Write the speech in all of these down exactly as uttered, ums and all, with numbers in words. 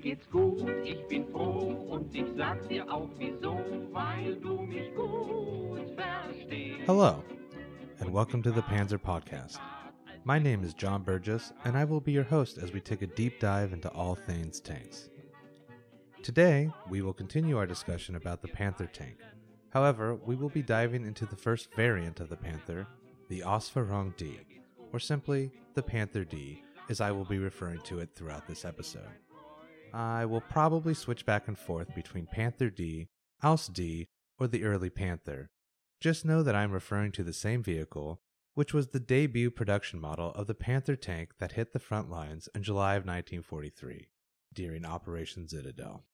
geht's gut, ich bin froh und ich sag dir auch wieso, weil du mich gut verstehst. Hello, and welcome to the Panzer Podcast. My name is John Burgess, and I will be your host as we take a deep dive into all things tanks. Today, we will continue our discussion about the Panther tank. However, we will be diving into the first variant of the Panther, the Ausführung D, or simply the Panther D, as I will be referring to it throughout this episode. I will probably switch back and forth between Panther D, Aus D, or the early Panther. Just know that I am referring to the same vehicle, which was the debut production model of the Panther tank that hit the front lines in July of nineteen forty-three, during Operation Citadel.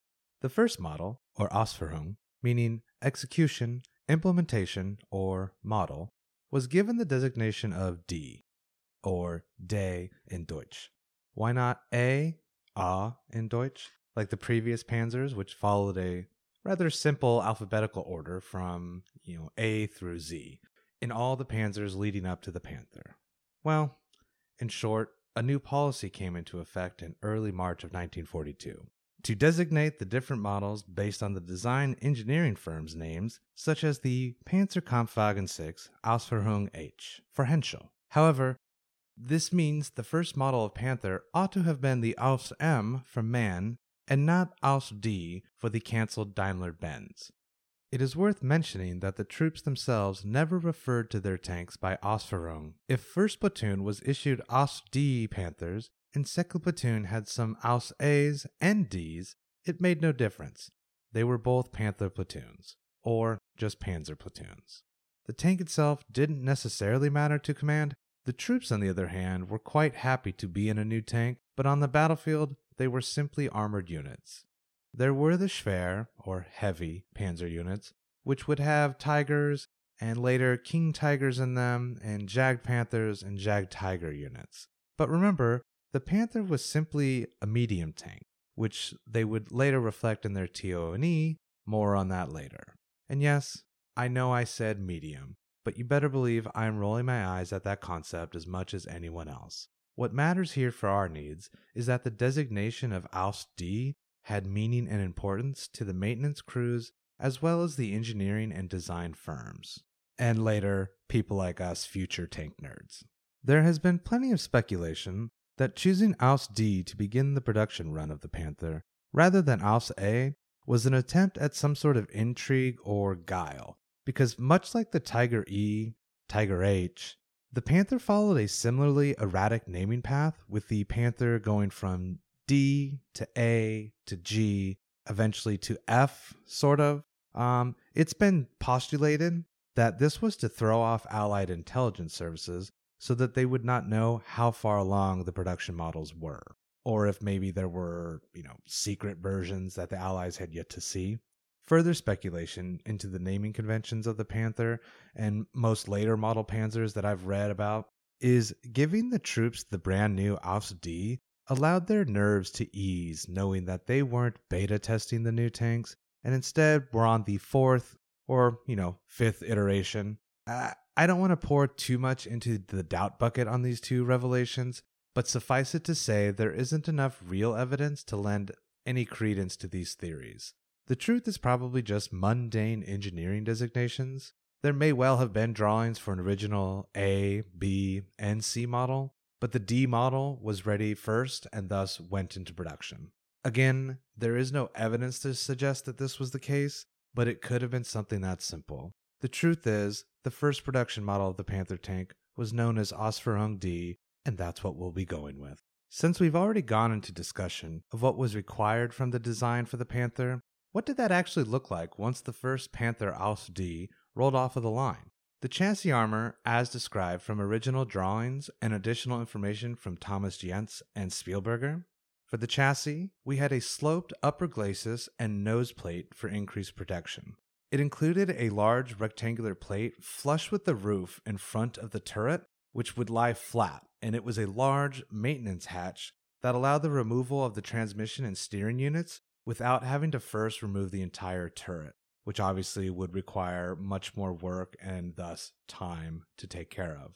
The first model, or Ausführung, meaning execution, implementation, or model, was given the designation of D, or D in Deutsch. Why not A, A in Deutsch, like the previous Panzers, which followed a rather simple alphabetical order from, you know, A through Z, in all the Panzers leading up to the Panther? Well, in short, a new policy came into effect in early March of nineteen forty-two to designate the different models based on the design engineering firm's names, such as the Panzerkampfwagen six Ausführung H for Henschel. However, this means the first model of Panther ought to have been the Aus M for Mann and not Aus D for the cancelled Daimler-Benz. It is worth mentioning that the troops themselves never referred to their tanks by Ausführung. If first Platoon was issued Aus D Panthers and second Platoon had some Aus A's and D's, it made no difference. They were both Panther platoons, or just Panzer platoons. The tank itself didn't necessarily matter to command. The troops, on the other hand, were quite happy to be in a new tank, but on the battlefield, they were simply armored units. There were the schwer, or heavy, Panzer units, which would have Tigers, and later King Tigers in them, and Jag Panthers and Jag Tiger units. But remember, the Panther was simply a medium tank, which they would later reflect in their T O and E, more on that later. And yes, I know I said medium, but you better believe I am rolling my eyes at that concept as much as anyone else. What matters here for our needs is that the designation of Aus D had meaning and importance to the maintenance crews as well as the engineering and design firms, and later, people like us future tank nerds. There has been plenty of speculation that choosing Aus D to begin the production run of the Panther, rather than Aus A, was an attempt at some sort of intrigue or guile, because much like the Tiger E, Tiger H, the Panther followed a similarly erratic naming path, with the Panther going from D to A to G, eventually to F, sort of. Um, it's been postulated that this was to throw off Allied intelligence services so that they would not know how far along the production models were, or if maybe there were, you know, secret versions that the Allies had yet to see. Further speculation into the naming conventions of the Panther and most later model Panzers that I've read about is giving the troops the brand new Aus D allowed their nerves to ease knowing that they weren't beta testing the new tanks and instead were on the fourth or, you know, fifth iteration. I, I don't want to pour too much into the doubt bucket on these two revelations, but suffice it to say there isn't enough real evidence to lend any credence to these theories. The truth is probably just mundane engineering designations. There may well have been drawings for an original A, B, and C model, but the D model was ready first and thus went into production. Again, there is no evidence to suggest that this was the case, but it could have been something that simple. The truth is, the first production model of the Panther tank was known as Ausführung D, and that's what we'll be going with. Since we've already gone into discussion of what was required from the design for the Panther, what did that actually look like once the first Panther Aus D rolled off of the line? The chassis armor, as described from original drawings and additional information from Thomas Jentz and Spielberger. For the chassis, we had a sloped upper glacis and nose plate for increased protection. It included a large rectangular plate flush with the roof in front of the turret, which would lie flat, and it was a large maintenance hatch that allowed the removal of the transmission and steering units without having to first remove the entire turret, which obviously would require much more work and thus time to take care of.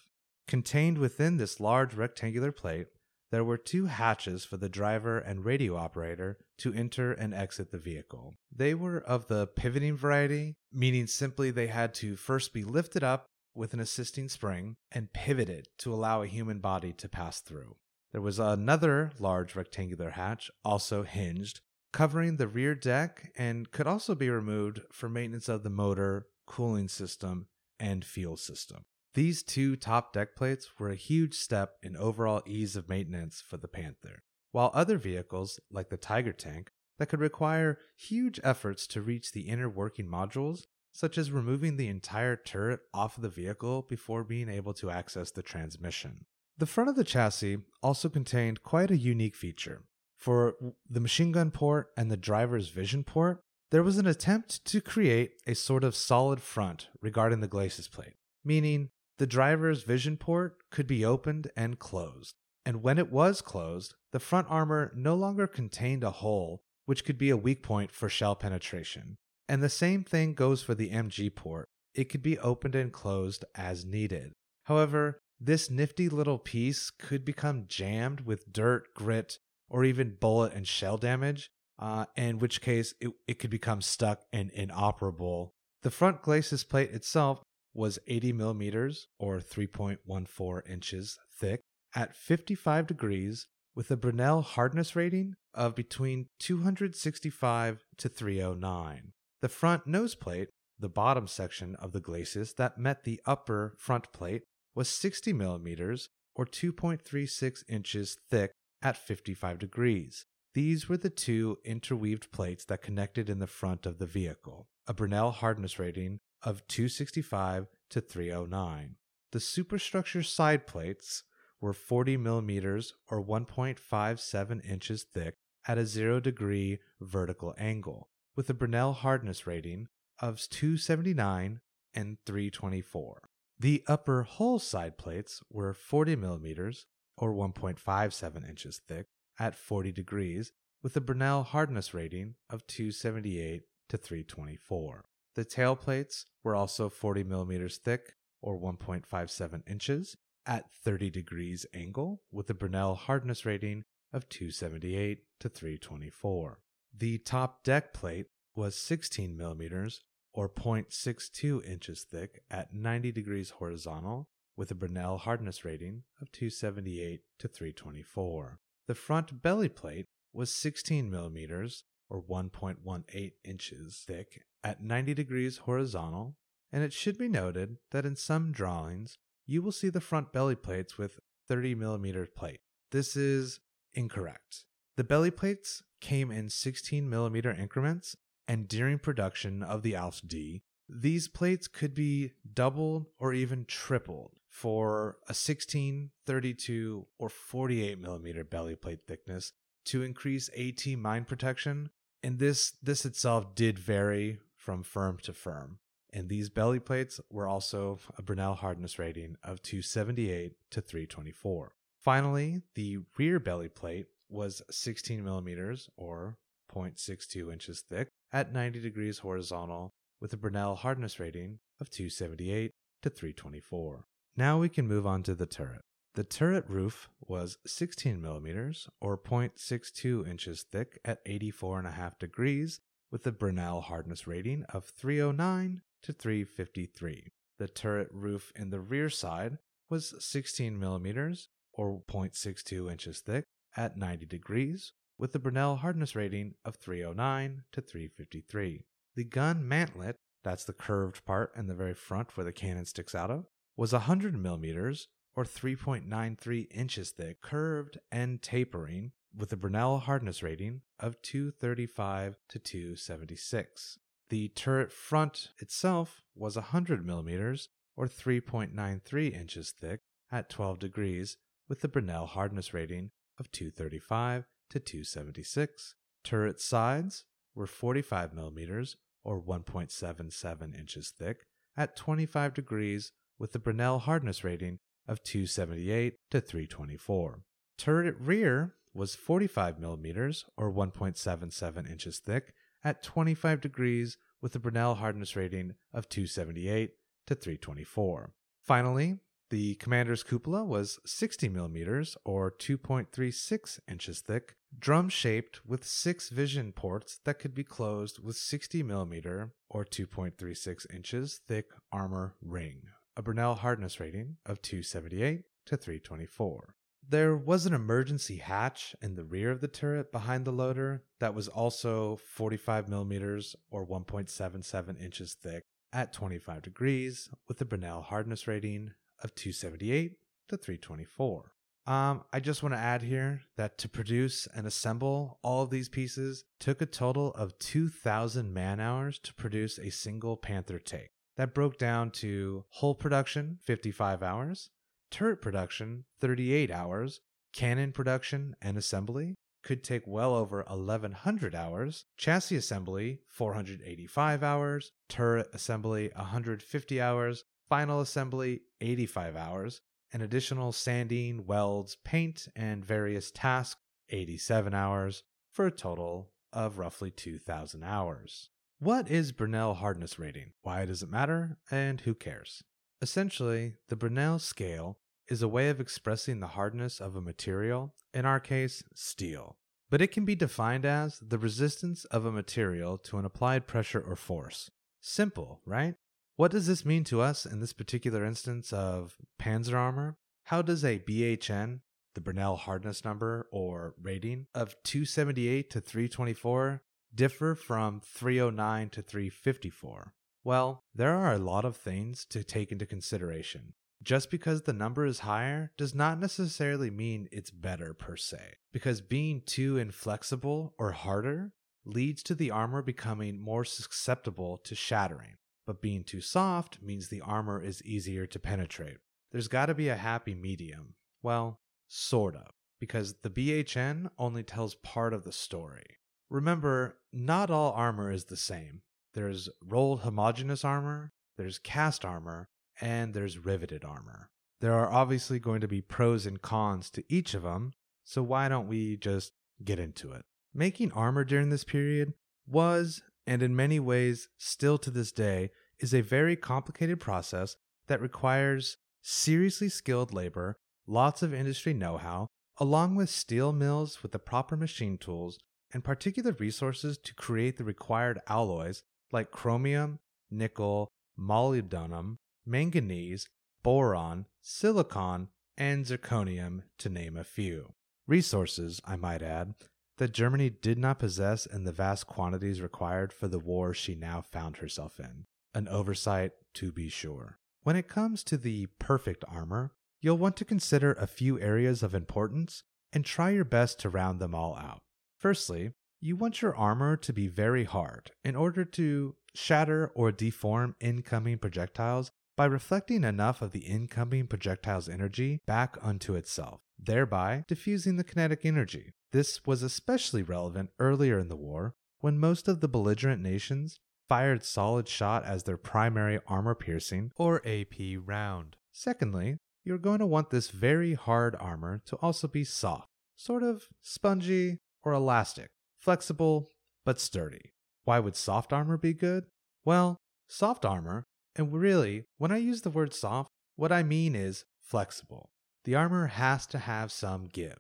Contained within this large rectangular plate, There were two hatches for the driver and radio operator to enter and exit the vehicle. They were of the pivoting variety, meaning simply they had to first be lifted up with an assisting spring and pivoted to allow a human body to pass through. There was another large rectangular hatch, also hinged, covering the rear deck and could also be removed for maintenance of the motor, cooling system, and fuel system. These two top deck plates were a huge step in overall ease of maintenance for the Panther, while other vehicles, like the Tiger tank, that could require huge efforts to reach the inner working modules, such as removing the entire turret off of the vehicle before being able to access the transmission. The front of the chassis also contained quite a unique feature. For the machine gun port and the driver's vision port, there was an attempt to create a sort of solid front regarding the glacis plate, meaning the driver's vision port could be opened and closed, and when it was closed, the front armor no longer contained a hole, which could be a weak point for shell penetration. And the same thing goes for the M G port. It could be opened and closed as needed. However, this nifty little piece could become jammed with dirt, grit, or even bullet and shell damage, uh, in which case it, it could become stuck and inoperable. The front glacis plate itself was eighty millimeters or three point one four inches thick at fifty-five degrees with a Brinell hardness rating of between two sixty-five to three oh nine. The front nose plate, the bottom section of the glacis that met the upper front plate, was sixty millimeters or two point three six inches thick at fifty-five degrees. These were the two interweaved plates that connected in the front of the vehicle, a Brinell hardness rating of two sixty-five to three oh nine. The superstructure side plates were forty millimeters or one point five seven inches thick at a zero degree vertical angle, with a Brinell hardness rating of two seventy-nine and three twenty-four. The upper hull side plates were forty millimeters or one point five seven inches thick at forty degrees with a Brinell hardness rating of two seventy-eight to three twenty-four. The tail plates were also forty millimeters thick or one point five seven inches at thirty degrees angle with a Brinell hardness rating of two seventy-eight to three twenty-four. The top deck plate was sixteen millimeters or zero point six two inches thick at ninety degrees horizontal with a Brinell hardness rating of two seventy-eight to three twenty-four. The front belly plate was sixteen millimeters or one point one eight inches thick at ninety degrees horizontal, and it should be noted that in some drawings you will see the front belly plates with thirty millimeter plate. This is incorrect. The belly plates came in sixteen millimeter increments, and during production of the Alf D, these plates could be doubled or even tripled for a sixteen, thirty-two, or forty-eight millimeter belly plate thickness to increase AT mine protection, and this, this itself did vary from firm to firm. And these belly plates were also a Brinell hardness rating of two seventy-eight to three twenty-four. Finally, the rear belly plate was sixteen millimeters or zero point six two inches thick at ninety degrees horizontal with a Brinell hardness rating of two seventy-eight to three twenty-four. Now we can move on to the turret. The turret roof was sixteen millimeters or zero point six two inches thick at eighty-four point five degrees with a Brinell hardness rating of three oh nine to three fifty-three. The turret roof in the rear side was sixteen millimeters or zero point six two inches thick at ninety degrees with a Brinell hardness rating of three oh nine to three fifty-three. The gun mantlet, that's the curved part in the very front where the cannon sticks out of, was one hundred millimeters or three point nine three inches thick, curved and tapering, with a Brinell hardness rating of two thirty-five to two seventy-six. The turret front itself was one hundred millimeters or three point nine three inches thick at twelve degrees with the Brinell hardness rating of two thirty-five to two seventy-six. Turret sides were forty-five millimeters or one point seven seven inches thick at twenty-five degrees with the Brinell hardness rating of two seventy-eight to three twenty-four. Turret rear was forty-five millimeters or one point seven seven inches thick at twenty-five degrees with a Brinell hardness rating of two seventy-eight to three twenty-four. Finally, The commander's cupola was sixty millimeters or two point three six inches thick, drum-shaped with six vision ports that could be closed with sixty millimeter or two point three six inches thick armor ring, a Brunel hardness rating of two seventy-eight to three twenty-four. There was an emergency hatch in the rear of the turret behind the loader that was also forty-five millimeters or one point seven seven inches thick at twenty-five degrees with a Brunel hardness rating of two seventy-eight to three twenty-four. Um, I just want to add here that to produce and assemble all of these pieces took a total of two thousand man hours to produce a single Panther take. That broke down to hull production, fifty-five hours, turret production, thirty-eight hours, cannon production and assembly could take well over eleven hundred hours, chassis assembly, four hundred eighty-five hours, turret assembly, one hundred fifty hours, final assembly, eighty-five hours, and additional sanding, welds, paint, and various tasks, eighty-seven hours, for a total of roughly two thousand hours. What is Brunel hardness rating? Why does it matter? And who cares? Essentially, the Brunel scale is a way of expressing the hardness of a material, in our case, steel. But it can be defined as the resistance of a material to an applied pressure or force. Simple, right? What does this mean to us in this particular instance of panzer armor? How does a B H N, the Brunel hardness number or rating, of two seventy-eight to three twenty-four differ from three oh nine to three fifty-four? Well, there are a lot of things to take into consideration. Just because the number is higher does not necessarily mean it's better per se, because being too inflexible or harder leads to the armor becoming more susceptible to shattering. But being too soft means the armor is easier to penetrate. There's got to be a happy medium. Well, sort of, because the B H N only tells part of the story. Remember, not all armor is the same. There's rolled homogeneous armor, there's cast armor, and there's riveted armor. There are obviously going to be pros and cons to each of them, so why don't we just get into it? Making armor during this period was, and in many ways, still to this day, is a very complicated process that requires seriously skilled labor, lots of industry know-how, along with steel mills with the proper machine tools, and particular resources to create the required alloys like chromium, nickel, molybdenum, manganese, boron, silicon, and zirconium, to name a few. Resources, I might add, that Germany did not possess in the vast quantities required for the war she now found herself in. An oversight, to be sure. When it comes to the perfect armor, you'll want to consider a few areas of importance and try your best to round them all out. Firstly, you want your armor to be very hard in order to shatter or deform incoming projectiles by reflecting enough of the incoming projectile's energy back onto itself, thereby diffusing the kinetic energy. This was especially relevant earlier in the war, when most of the belligerent nations fired solid shot as their primary armor-piercing, or A P, round. Secondly, you're going to want this very hard armor to also be soft, sort of spongy or elastic, flexible but sturdy. Why would soft armor be good? Well, soft armor, and really, when I use the word soft, what I mean is flexible. The armor has to have some give.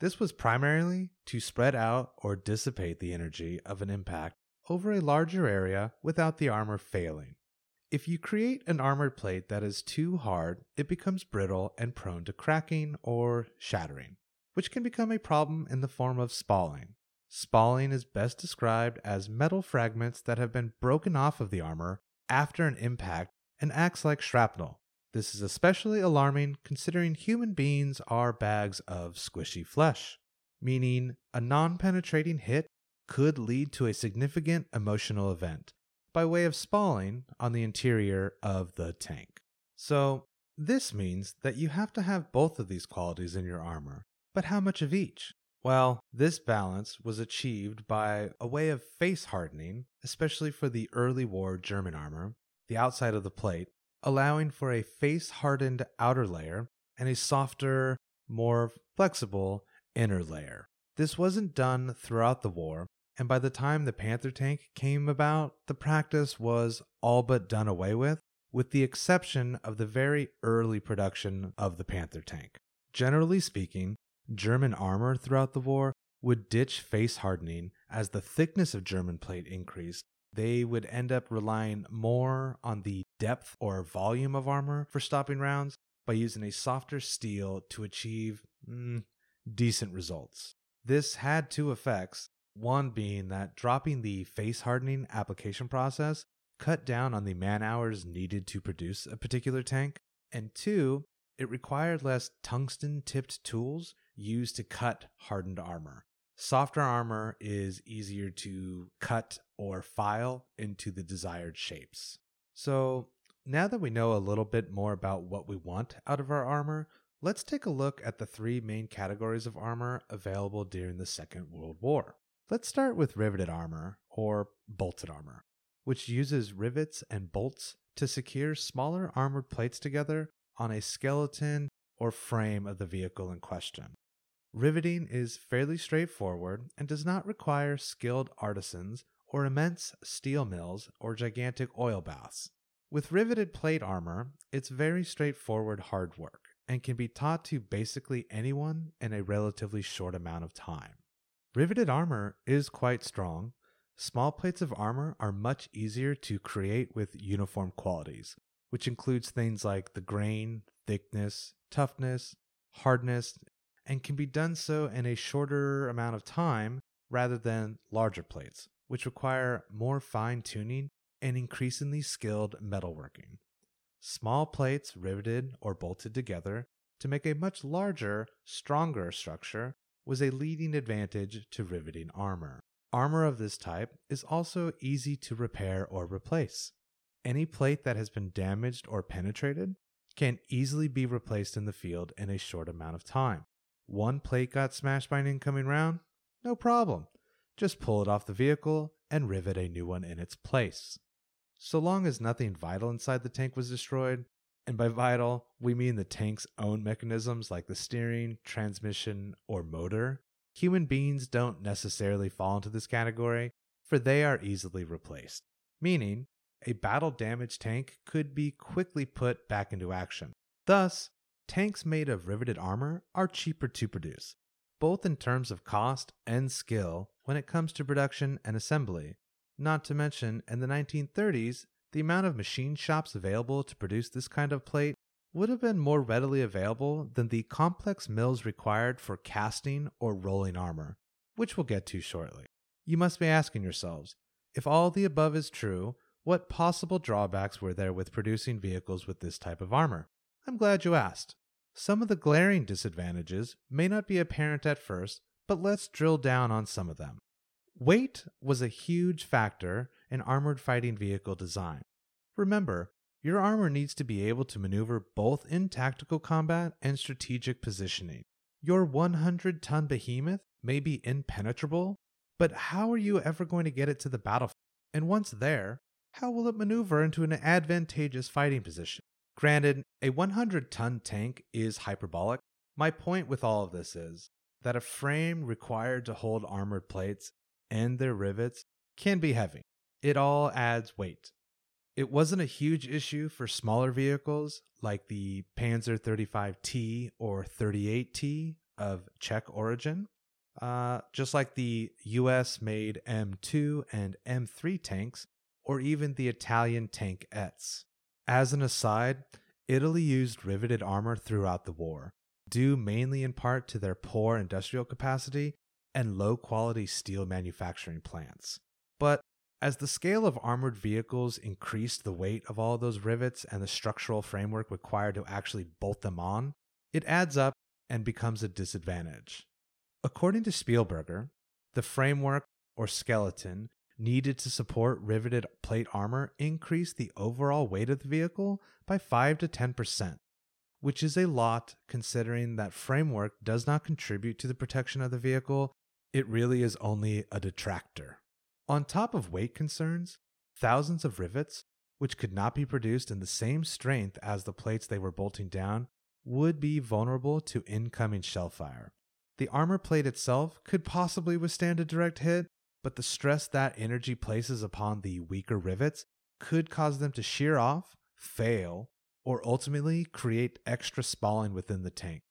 This was primarily to spread out or dissipate the energy of an impact over a larger area without the armor failing. If you create an armored plate that is too hard, it becomes brittle and prone to cracking or shattering, which can become a problem in the form of spalling. Spalling is best described as metal fragments that have been broken off of the armor after an impact and acts like shrapnel. This is especially alarming considering human beings are bags of squishy flesh, meaning a non-penetrating hit could lead to a significant emotional event by way of spalling on the interior of the tank. So, this means that you have to have both of these qualities in your armor, but how much of each? Well, this balance was achieved by a way of face hardening, especially for the early war German armor, the outside of the plate, allowing for a face-hardened outer layer and a softer, more flexible inner layer. This wasn't done throughout the war, and by the time the Panther tank came about, the practice was all but done away with, with the exception of the very early production of the Panther tank. Generally speaking, German armor throughout the war would ditch face hardening. As the thickness of German plate increased, they would end up relying more on the depth or volume of armor for stopping rounds by using a softer steel to achieve mm, decent results. This had two effects, one being that dropping the face hardening application process cut down on the man hours needed to produce a particular tank, and two, it required less tungsten-tipped tools used to cut hardened armor. Softer armor is easier to cut or file into the desired shapes. So now that we know a little bit more about what we want out of our armor, let's take a look at the three main categories of armor available during the Second World War. Let's start with riveted armor, or bolted armor, which uses rivets and bolts to secure smaller armored plates together on a skeleton or frame of the vehicle in question. Riveting is fairly straightforward and does not require skilled artisans or immense steel mills or gigantic oil baths. With riveted plate armor, it's very straightforward hard work and can be taught to basically anyone in a relatively short amount of time. Riveted armor is quite strong. Small plates of armor are much easier to create with uniform qualities, which includes things like the grain, thickness, toughness, hardness, and can be done so in a shorter amount of time rather than larger plates, which require more fine-tuning and increasingly skilled metalworking. Small plates riveted or bolted together to make a much larger, stronger structure was a leading advantage to riveting armor. Armor of this type is also easy to repair or replace. Any plate that has been damaged or penetrated can easily be replaced in the field in a short amount of time. One plate got smashed by an incoming round? No problem. Just pull it off the vehicle and rivet a new one in its place. So long as nothing vital inside the tank was destroyed, and by vital, we mean the tank's own mechanisms like the steering, transmission, or motor, human beings don't necessarily fall into this category, for they are easily replaced. Meaning, a battle-damaged tank could be quickly put back into action. Thus, tanks made of riveted armor are cheaper to produce, both in terms of cost and skill when it comes to production and assembly. Not to mention, in the nineteen thirties, the amount of machine shops available to produce this kind of plate would have been more readily available than the complex mills required for casting or rolling armor, which we'll get to shortly. You must be asking yourselves, if all the above is true, what possible drawbacks were there with producing vehicles with this type of armor? I'm glad you asked. Some of the glaring disadvantages may not be apparent at first, but let's drill down on some of them. Weight was a huge factor in armored fighting vehicle design. Remember, your armor needs to be able to maneuver both in tactical combat and strategic positioning. Your one hundred ton behemoth may be impenetrable, but how are you ever going to get it to the battlefield? And once there, how will it maneuver into an advantageous fighting position? Granted, a one hundred ton tank is hyperbolic. My point with all of this is that a frame required to hold armored plates and their rivets can be heavy. It all adds weight. It wasn't a huge issue for smaller vehicles like the Panzer thirty-five T or thirty-eight T of Czech origin. Uh, just like the U S-made M two and M three tanks, or even the Italian tank Etz. As an aside, Italy used riveted armor throughout the war, due mainly in part to their poor industrial capacity and low-quality steel manufacturing plants. But as the scale of armored vehicles increased the weight of all those rivets and the structural framework required to actually bolt them on, it adds up and becomes a disadvantage. According to Spielberger, the framework or skeleton needed to support riveted plate armor increased the overall weight of the vehicle by five to ten percent, which is a lot considering that framework does not contribute to the protection of the vehicle. It really is only a detractor. On top of weight concerns, thousands of rivets, which could not be produced in the same strength as the plates they were bolting down, would be vulnerable to incoming shellfire. The armor plate itself could possibly withstand a direct hit, but the stress that energy places upon the weaker rivets could cause them to shear off, fail, or ultimately create extra spalling within the tank,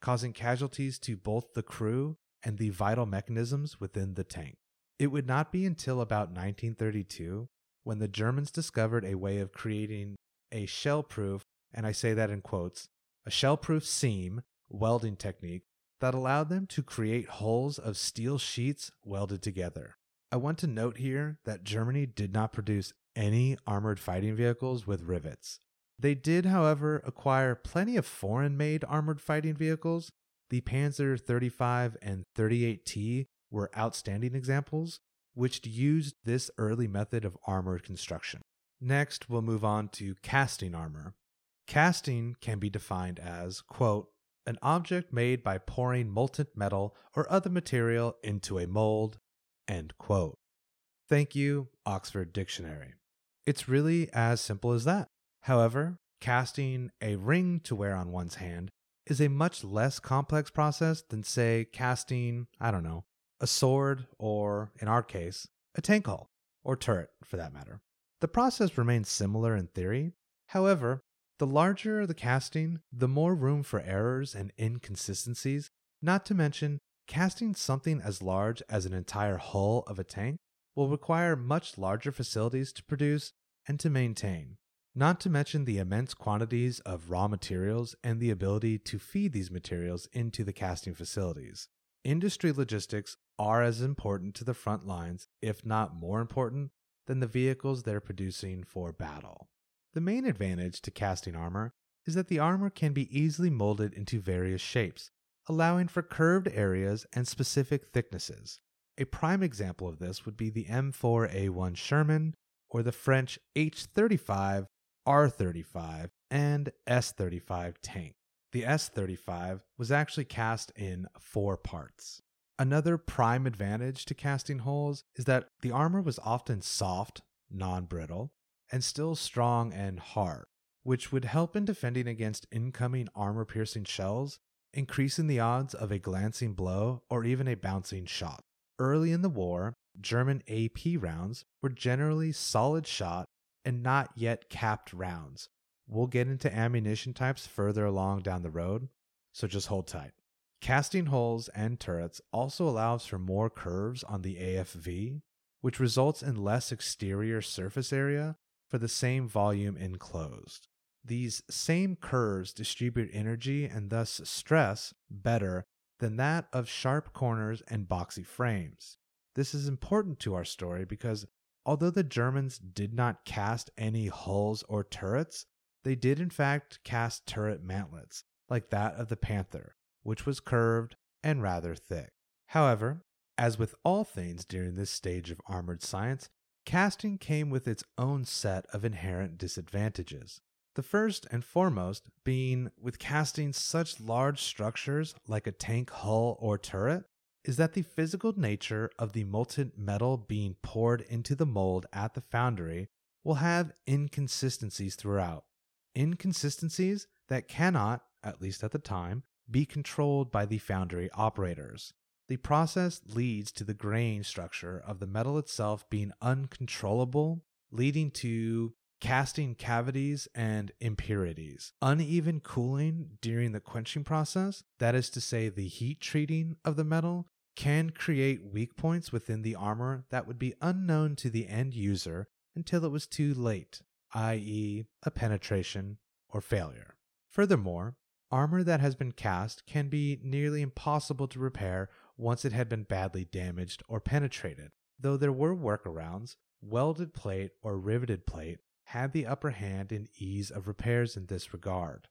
causing casualties to both the crew and the vital mechanisms within the tank. It would not be until about nineteen thirty-two when the Germans discovered a way of creating a shell-proof, and I say that in quotes, a shell-proof seam welding technique that allowed them to create hulls of steel sheets welded together. I want to note here that Germany did not produce any armored fighting vehicles with rivets. They did, however, acquire plenty of foreign-made armored fighting vehicles. The Panzer thirty-five and thirty-eight T were outstanding examples, which used this early method of armored construction. Next, we'll move on to casting armor. Casting can be defined as, quote, an object made by pouring molten metal or other material into a mold, end quote. Thank you, Oxford Dictionary. It's really as simple as that. However, casting a ring to wear on one's hand is a much less complex process than, say, casting, I don't know, a sword or, in our case, a tank hull, or turret for that matter. The process remains similar in theory. However, the larger the casting, the more room for errors and inconsistencies, not to mention casting something as large as an entire hull of a tank will require much larger facilities to produce and to maintain, not to mention the immense quantities of raw materials and the ability to feed these materials into the casting facilities. Industry logistics are as important to the front lines, if not more important, than the vehicles they're producing for battle. The main advantage to casting armor is that the armor can be easily molded into various shapes, allowing for curved areas and specific thicknesses. A prime example of this would be the M four A one Sherman, or the French H thirty-five, R thirty-five, and S thirty-five tank. The S thirty-five was actually cast in four parts. Another prime advantage to casting hulls is that the armor was often soft, non-brittle, and still strong and hard, which would help in defending against incoming armor-piercing shells, increasing the odds of a glancing blow or even a bouncing shot. Early in the war, German A P rounds were generally solid shot and not yet capped rounds. We'll get into ammunition types further along down the road, so just hold tight. Casting hulls and turrets also allows for more curves on the A F V, which results in less exterior surface area for the same volume enclosed. These same curves distribute energy and thus stress better than that of sharp corners and boxy frames. This is important to our story because although the Germans did not cast any hulls or turrets, they did in fact cast turret mantlets, like that of the Panther, which was curved and rather thick. However, as with all things during this stage of armored science, casting came with its own set of inherent disadvantages. The first and foremost being, with casting such large structures like a tank hull or turret, is that the physical nature of the molten metal being poured into the mold at the foundry will have inconsistencies throughout. Inconsistencies that cannot, at least at the time, be controlled by the foundry operators. The process leads to the grain structure of the metal itself being uncontrollable, leading to casting cavities and impurities, uneven cooling during the quenching process, that is to say the heat treating of the metal, can create weak points within the armor that would be unknown to the end user until it was too late, that is a penetration or failure. Furthermore, armor that has been cast can be nearly impossible to repair once it had been badly damaged or penetrated, though there were workarounds. Welded plate or riveted plate had the upper hand in ease of repairs in this regard.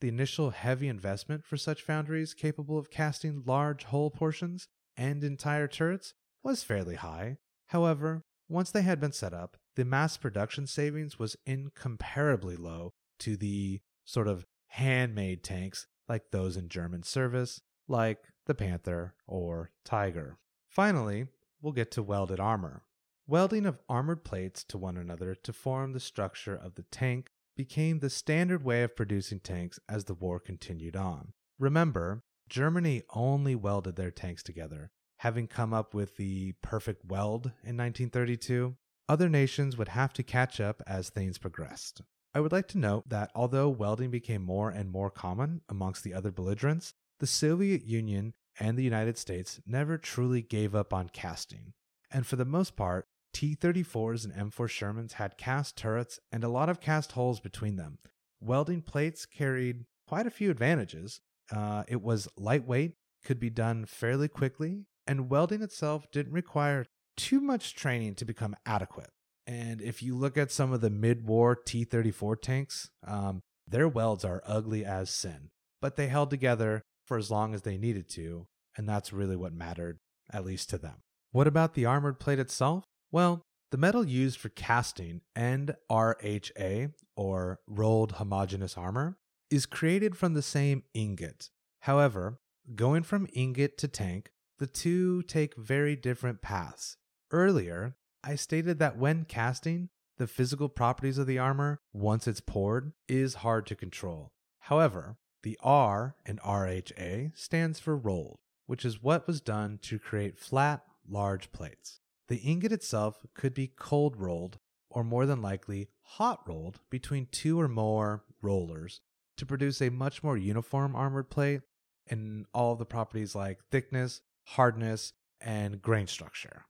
The initial heavy investment for such foundries capable of casting large hull portions and entire turrets was fairly high. However, once they had been set up, the mass production savings was incomparably low to the sort of handmade tanks like those in German service, like the Panther or Tiger. Finally, we'll get to welded armor. Welding of armored plates to one another to form the structure of the tank became the standard way of producing tanks as the war continued on. Remember, Germany only welded their tanks together, having come up with the perfect weld in nineteen thirty-two. Other nations would have to catch up as things progressed. I would like to note that although welding became more and more common amongst the other belligerents, the Soviet Union and the United States never truly gave up on casting, and for the most part, T thirty-fours and M four Shermans had cast turrets and a lot of cast holes between them. Welding plates carried quite a few advantages. Uh, it was lightweight, could be done fairly quickly, and welding itself didn't require too much training to become adequate. And if you look at some of the mid-war T thirty-four tanks, um, their welds are ugly as sin, but they held together for as long as they needed to, and that's really what mattered, at least to them. What about the armored plate itself? Well, the metal used for casting N R H A, or rolled homogeneous armor, is created from the same ingot. However, going from ingot to tank, the two take very different paths. Earlier, I stated that when casting, the physical properties of the armor, once it's poured, is hard to control. However, the R in R H A stands for rolled, which is what was done to create flat, large plates. The ingot itself could be cold rolled, or more than likely hot rolled, between two or more rollers to produce a much more uniform armored plate and all of the properties like thickness, hardness, and grain structure.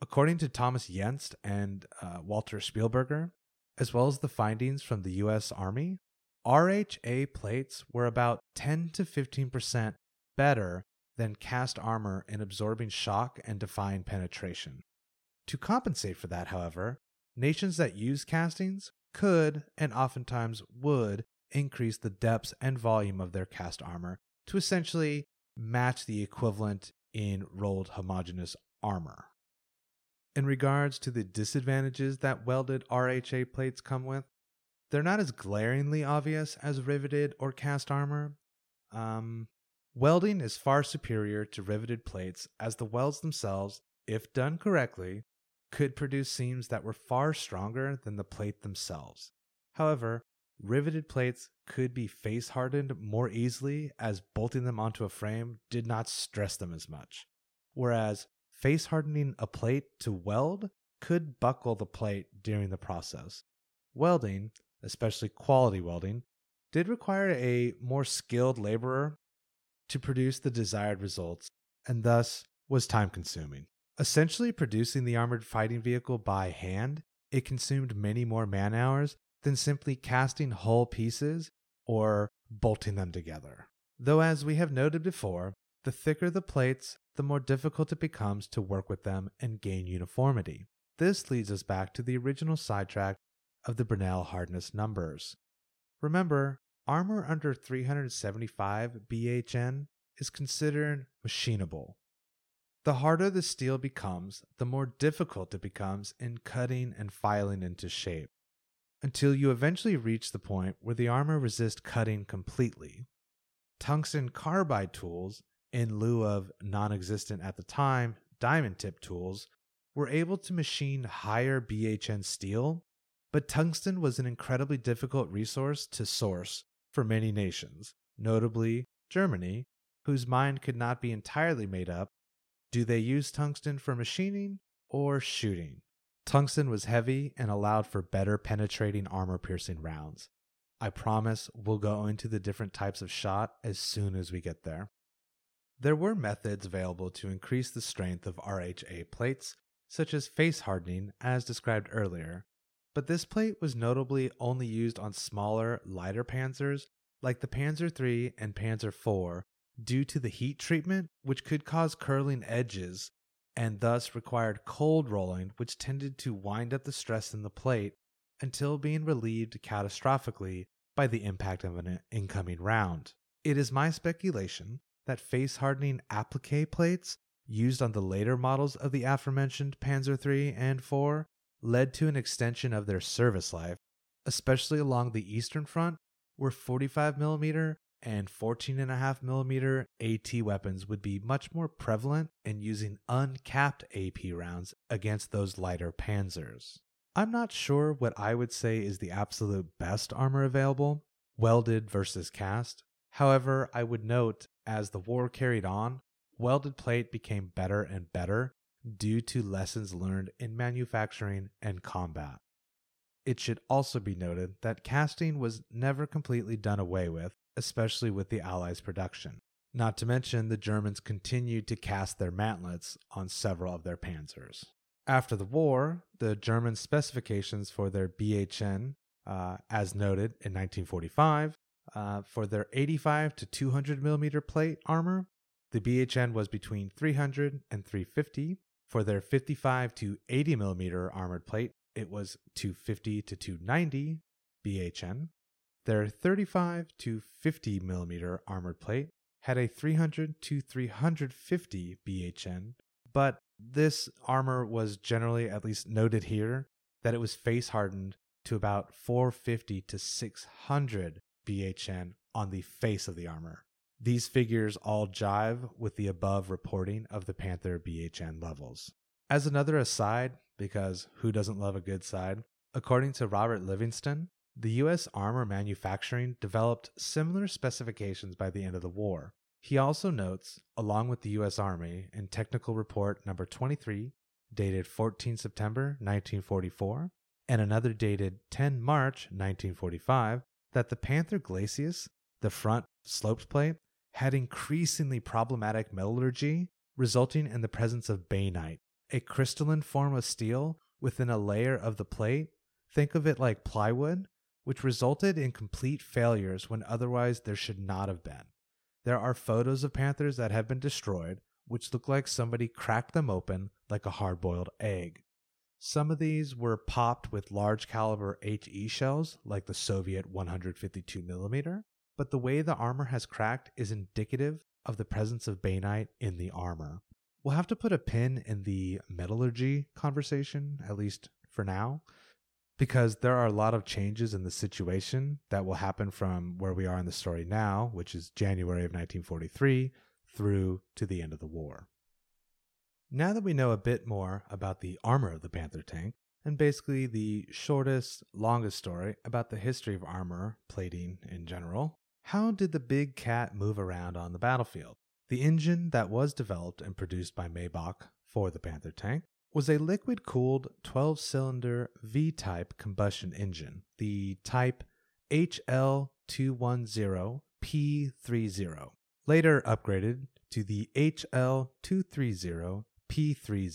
According to Thomas Jenst and uh, Walter Spielberger, as well as the findings from the U S Army, R H A plates were about ten to fifteen percent better than cast armor in absorbing shock and defying penetration. To compensate for that, however, nations that use castings could, and oftentimes would, increase the depths and volume of their cast armor to essentially match the equivalent in rolled homogeneous armor. In regards to the disadvantages that welded R H A plates come with, they're not as glaringly obvious as riveted or cast armor. Um... Welding is far superior to riveted plates, as the welds themselves, if done correctly, could produce seams that were far stronger than the plate themselves. However, riveted plates could be face-hardened more easily, as bolting them onto a frame did not stress them as much, whereas face-hardening a plate to weld could buckle the plate during the process. Welding, especially quality welding, did require a more skilled laborer to produce the desired results, and thus was time-consuming. Essentially producing the armored fighting vehicle by hand, it consumed many more man-hours than simply casting whole pieces or bolting them together. Though, as we have noted before, the thicker the plates, the more difficult it becomes to work with them and gain uniformity. This leads us back to the original sidetrack of the Brinell hardness numbers. Remember, armor under three seventy-five B H N is considered machinable. The harder the steel becomes, the more difficult it becomes in cutting and filing into shape, until you eventually reach the point where the armor resists cutting completely. Tungsten carbide tools, in lieu of non-existent at the time diamond-tip tools, were able to machine higher B H N steel, but tungsten was an incredibly difficult resource to source for many nations, notably Germany, whose mind could not be entirely made up. Do they use tungsten for machining or shooting? Tungsten was heavy and allowed for better penetrating armor-piercing rounds. I promise we'll go into the different types of shot as soon as we get there. There were methods available to increase the strength of R H A plates, such as face hardening, as described earlier, but this plate was notably only used on smaller, lighter panzers like the Panzer three and Panzer four due to the heat treatment, which could cause curling edges and thus required cold rolling, which tended to wind up the stress in the plate until being relieved catastrophically by the impact of an incoming round. It is my speculation that face-hardening applique plates used on the later models of the aforementioned Panzer three and four led to an extension of their service life, especially along the Eastern Front, where forty-five millimeter and fourteen point five millimeter AT weapons would be much more prevalent in using uncapped A P rounds against those lighter panzers. I'm not sure what I would say is the absolute best armor available, welded versus cast. However, I would note, as the war carried on, welded plate became better and better, due to lessons learned in manufacturing and combat. It should also be noted that casting was never completely done away with, especially with the Allies' production. Not to mention, the Germans continued to cast their mantlets on several of their panzers. After the war, the German specifications for their B H N, uh, as noted in nineteen forty-five, uh, for their eighty-five to two hundred millimeter plate armor, the B H N was between three hundred and three hundred fifty. For their fifty-five to eighty millimeter armored plate, it was two fifty to two ninety B H N. Their thirty-five to fifty millimeter armored plate had a three hundred to three hundred fifty B H N, but this armor was generally, at least noted here, that it was face hardened to about four fifty to six hundred B H N on the face of the armor. These figures all jive with the above reporting of the Panther B H N levels. As another aside, because who doesn't love a good side? According to Robert Livingston, the U S armor manufacturing developed similar specifications by the end of the war. He also notes, along with the U S Army, in Technical Report number twenty-three, dated the fourteenth of September nineteen forty-four, and another dated the tenth of March nineteen forty-five, that the Panther Glacis, the front sloped plate, had increasingly problematic metallurgy, resulting in the presence of bainite, a crystalline form of steel within a layer of the plate. Think of it like plywood, which resulted in complete failures when otherwise there should not have been. There are photos of Panthers that have been destroyed, which look like somebody cracked them open like a hard-boiled egg. Some of these were popped with large caliber H E shells, like the Soviet one fifty-two millimeter, but the way the armor has cracked is indicative of the presence of bainite in the armor. We'll have to put a pin in the metallurgy conversation, at least for now, because there are a lot of changes in the situation that will happen from where we are in the story now, which is January of nineteen forty-three, through to the end of the war. Now that we know a bit more about the armor of the Panther tank, and basically the shortest, longest story about the history of armor plating in general, how did the big cat move around on the battlefield? The engine that was developed and produced by Maybach for the Panther tank was a liquid-cooled twelve-cylinder V-type combustion engine, the type H L two ten P thirty, later upgraded to the H L two thirty P thirty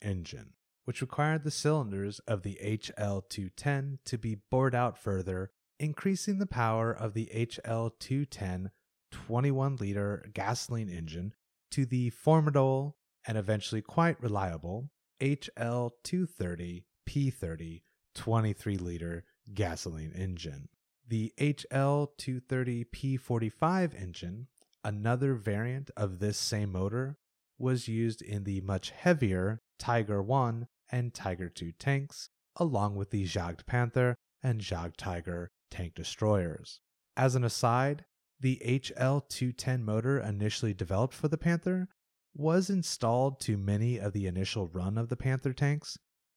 engine, which required the cylinders of the H L two ten to be bored out further, increasing the power of the H L two ten twenty-one liter gasoline engine to the formidable and eventually quite reliable H L two thirty P thirty twenty-three liter gasoline engine. The H L two thirty P forty-five engine, another variant of this same motor, was used in the much heavier Tiger one and Tiger two tanks, along with the Jagd Panther and Jagd Tiger tank destroyers. As an aside, the H L two ten motor initially developed for the Panther was installed to many of the initial run of the Panther tanks,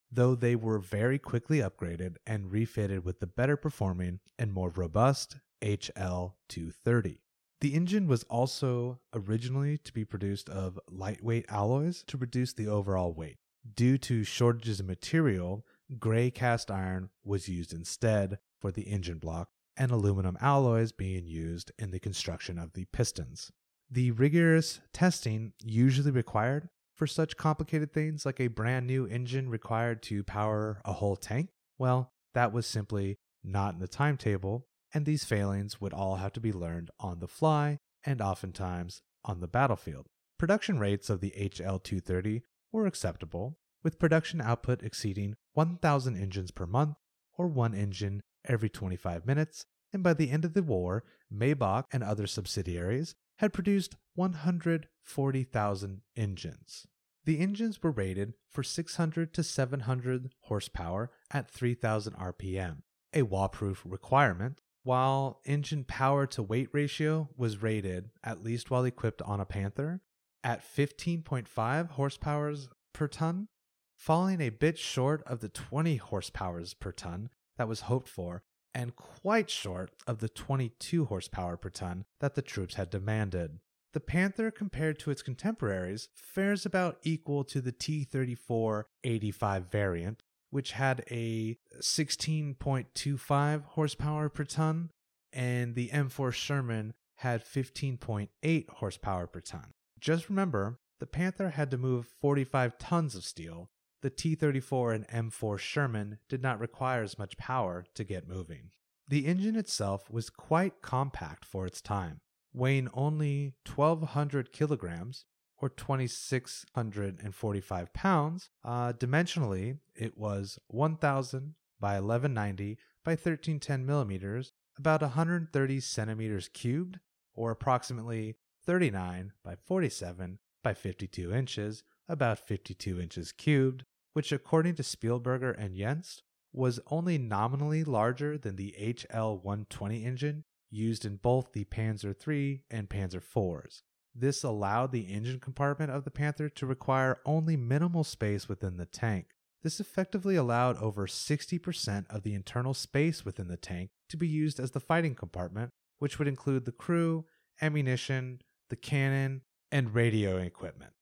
though they were very quickly upgraded and refitted with the better performing and more robust H L two thirty. The engine was also originally to be produced of lightweight alloys to reduce the overall weight. Due to shortages in material, gray cast iron was used instead for the engine block, and aluminum alloys being used in the construction of the pistons. The rigorous testing usually required for such complicated things like a brand new engine required to power a whole tank, well, that was simply not in the timetable, and these failings would all have to be learned on the fly and oftentimes on the battlefield. Production rates of the H L two thirty were acceptable, with production output exceeding one thousand engines per month or one engine every twenty-five minutes, and by the end of the war, Maybach and other subsidiaries had produced one hundred forty thousand engines. The engines were rated for six hundred to seven hundred horsepower at three thousand R P M, a wall-proof requirement, while engine power-to-weight ratio was rated, at least while equipped on a Panther, at fifteen point five horsepowers per ton, falling a bit short of the twenty horsepowers per ton that was hoped for, and quite short of the twenty-two horsepower per ton that the troops had demanded. The Panther, compared to its contemporaries, fares about equal to the T thirty-four eighty-five variant, which had a sixteen point two five horsepower per ton, and the M four Sherman had fifteen point eight horsepower per ton. Just remember, the Panther had to move forty-five tons of steel. The T thirty-four and M four Sherman did not require as much power to get moving. The engine itself was quite compact for its time, weighing only twelve hundred kilograms, or two thousand six hundred forty-five pounds. Uh, dimensionally, it was one thousand by eleven ninety by thirteen ten millimeters, about one hundred thirty centimeters cubed, or approximately thirty-nine by forty-seven by fifty-two inches, about fifty-two inches cubed, which according to Spielberger and Jentz, was only nominally larger than the H L one twenty engine used in both the Panzer three and Panzer fours. This allowed the engine compartment of the Panther to require only minimal space within the tank. This effectively allowed over sixty percent of the internal space within the tank to be used as the fighting compartment, which would include the crew, ammunition, the cannon, and radio equipment.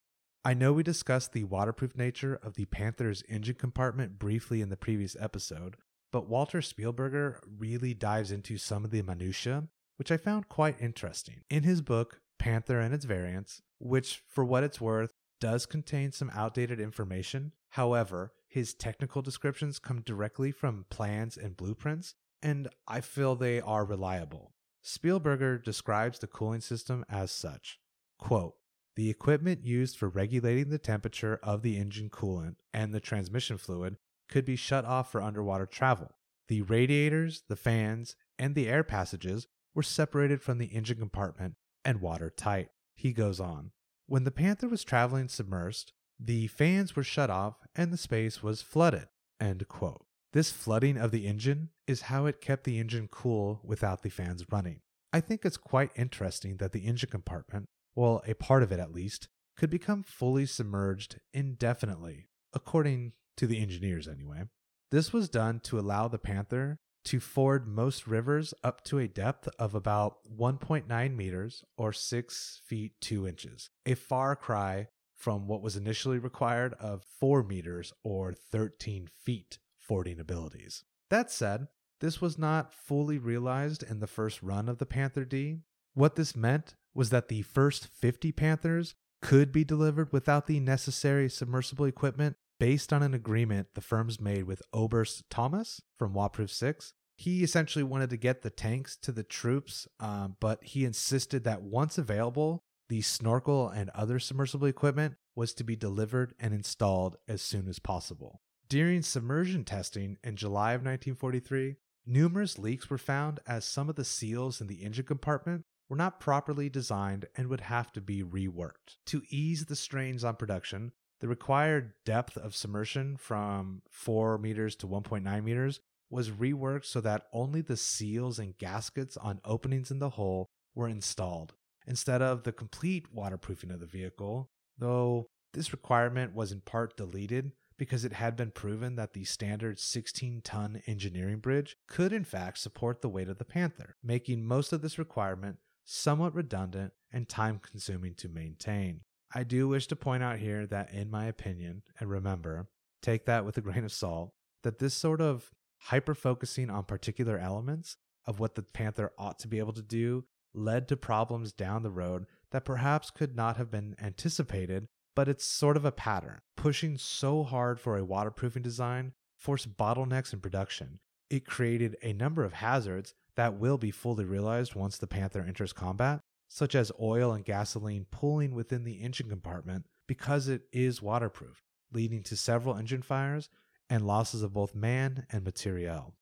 I know we discussed the waterproof nature of the Panther's engine compartment briefly in the previous episode, but Walter Spielberger really dives into some of the minutiae, which I found quite interesting. In his book, Panther and Its Variants, which, for what it's worth, does contain some outdated information. However, his technical descriptions come directly from plans and blueprints, and I feel they are reliable. Spielberger describes the cooling system as such, quote, "The equipment used for regulating the temperature of the engine coolant and the transmission fluid could be shut off for underwater travel. The radiators, the fans, and the air passages were separated from the engine compartment and watertight." He goes on, "When the Panther was traveling submersed, the fans were shut off and the space was flooded," end quote. This flooding of the engine is how it kept the engine cool without the fans running. I think it's quite interesting that the engine compartment, well, a part of it at least, could become fully submerged indefinitely, according to the engineers anyway. This was done to allow the Panther to ford most rivers up to a depth of about one point nine meters or six feet two inches, a far cry from what was initially required of four meters or thirteen feet fording abilities. That said, this was not fully realized in the first run of the Panther D. What this meant was that the first fifty Panthers could be delivered without the necessary submersible equipment based on an agreement the firms made with Oberst Thomas from Wattproof six. He essentially wanted to get the tanks to the troops, um, but he insisted that once available, the snorkel and other submersible equipment was to be delivered and installed as soon as possible. During submersion testing in July of nineteen forty-three, numerous leaks were found as some of the seals in the engine compartment were not properly designed and would have to be reworked. To ease the strains on production, the required depth of submersion from four meters to one point nine meters was reworked so that only the seals and gaskets on openings in the hull were installed, instead of the complete waterproofing of the vehicle, though this requirement was in part deleted because it had been proven that the standard sixteen-ton engineering bridge could in fact support the weight of the Panther, making most of this requirement somewhat redundant and time-consuming to maintain. I do wish to point out here that, in my opinion, and remember, take that with a grain of salt, that this sort of hyper-focusing on particular elements of what the Panther ought to be able to do led to problems down the road that perhaps could not have been anticipated, but it's sort of a pattern. Pushing so hard for a waterproofing design forced bottlenecks in production. It created a number of hazards that will be fully realized once the Panther enters combat, such as oil and gasoline pooling within the engine compartment because it is waterproof, leading to several engine fires and losses of both man and materiel.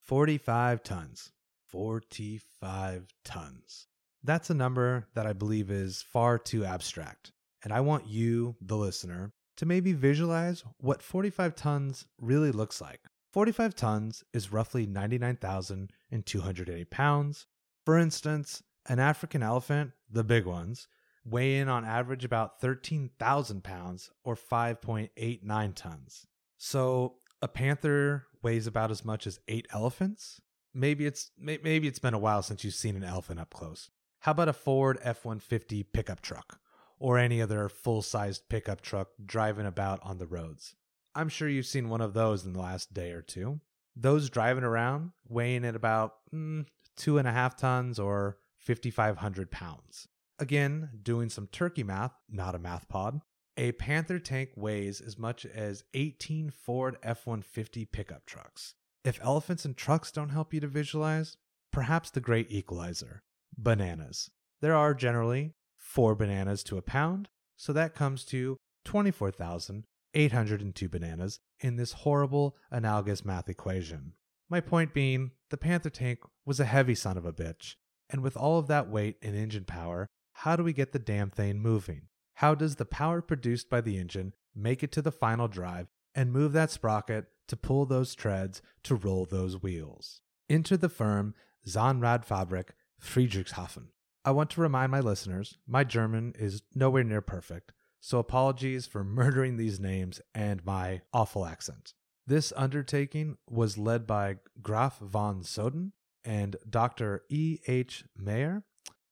forty-five tons. forty-five tons. That's a number that I believe is far too abstract, and I want you, the listener, to maybe visualize what forty-five tons really looks like. forty-five tons is roughly ninety-nine thousand two hundred eighty pounds. For instance, an African elephant, the big ones, weigh in on average about thirteen thousand pounds or five point eight nine tons. So a panther weighs about as much as eight elephants. Maybe it's maybe it's been a while since you've seen an elephant up close. How about a Ford F one fifty pickup truck or any other full-sized pickup truck driving about on the roads? I'm sure you've seen one of those in the last day or two. Those driving around weighing at about mm, two and a half tons or five thousand five hundred pounds. Again, doing some turkey math, not a math pod. A Panther tank weighs as much as eighteen Ford F one fifty pickup trucks. If elephants and trucks don't help you to visualize, perhaps the great equalizer, bananas. There are generally four bananas to a pound, so that comes to twenty-four thousand eight hundred two bananas in this horrible analogous math equation. My point being, the Panther tank was a heavy son of a bitch, and with all of that weight and engine power, how do we get the damn thing moving? How does the power produced by the engine make it to the final drive and move that sprocket to pull those treads to roll those wheels? Enter the firm Zahnradfabrik Friedrichshafen. I want to remind my listeners, my German is nowhere near perfect, so apologies for murdering these names and my awful accent. This undertaking was led by Graf von Soden and Doctor E. H. Mayer,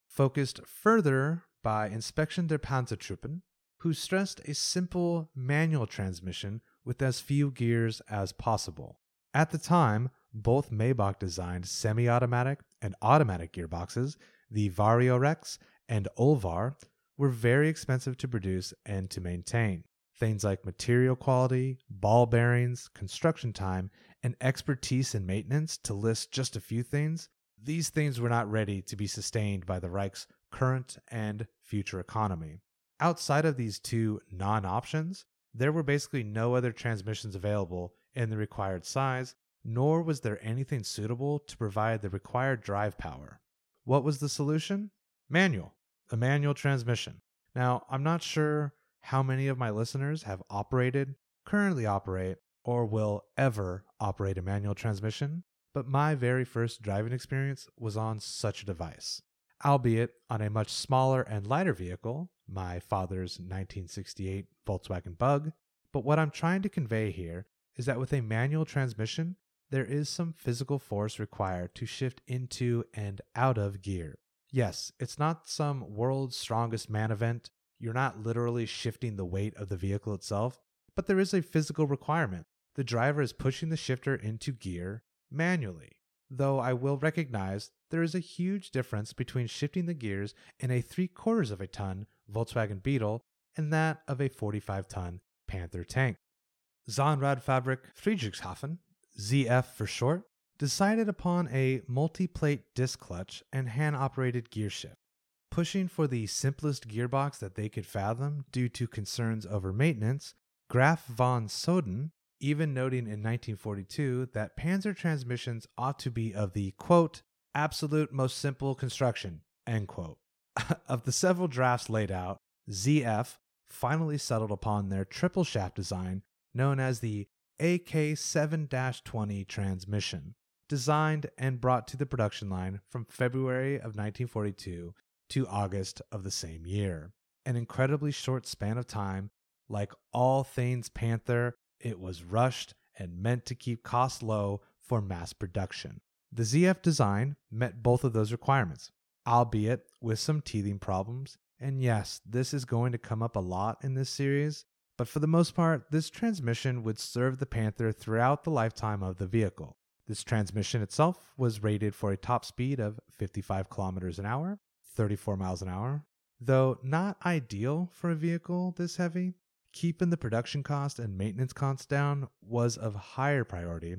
focused further by Inspection der Panzertruppen, who stressed a simple manual transmission with as few gears as possible. At the time, both Maybach designed semi-automatic and automatic gearboxes, the Variorex and Olvar, were very expensive to produce and to maintain. Things like material quality, ball bearings, construction time, and expertise in maintenance, to list just a few things, these things were not ready to be sustained by the Reich's current and future economy. Outside of these two non-options, there were basically no other transmissions available in the required size, nor was there anything suitable to provide the required drive power. What was the solution? Manual. A manual transmission. Now, I'm not sure how many of my listeners have operated, currently operate, or will ever operate a manual transmission, but my very first driving experience was on such a device, albeit on a much smaller and lighter vehicle, my father's nineteen sixty-eight Volkswagen Bug. But what I'm trying to convey here is that with a manual transmission, there is some physical force required to shift into and out of gear. Yes, it's not some world's strongest man event. You're not literally shifting the weight of the vehicle itself, but there is a physical requirement. The driver is pushing the shifter into gear manually, though I will recognize there is a huge difference between shifting the gears in a three-quarters of a ton Volkswagen Beetle and that of a forty-five ton Panther tank. Zahnradfabrik Friedrichshafen, Z F for short, decided upon a multi-plate disc clutch and hand-operated gear shift, pushing for the simplest gearbox that they could fathom due to concerns over maintenance. Graf von Soden even noting in nineteen forty-two that Panzer transmissions ought to be of the, quote, absolute most simple construction, end quote. Of the several drafts laid out, Z F finally settled upon their triple shaft design known as the A K seven twenty transmission, designed and brought to the production line from February of nineteen forty-two to August of the same year. An incredibly short span of time. Like all things Panther, it was rushed and meant to keep costs low for mass production. The Z F design met both of those requirements, albeit with some teething problems. And yes, this is going to come up a lot in this series, but for the most part, this transmission would serve the Panther throughout the lifetime of the vehicle. This transmission itself was rated for a top speed of fifty-five kilometers an hour, thirty-four miles an hour. Though not ideal for a vehicle this heavy, keeping the production cost and maintenance costs down was of higher priority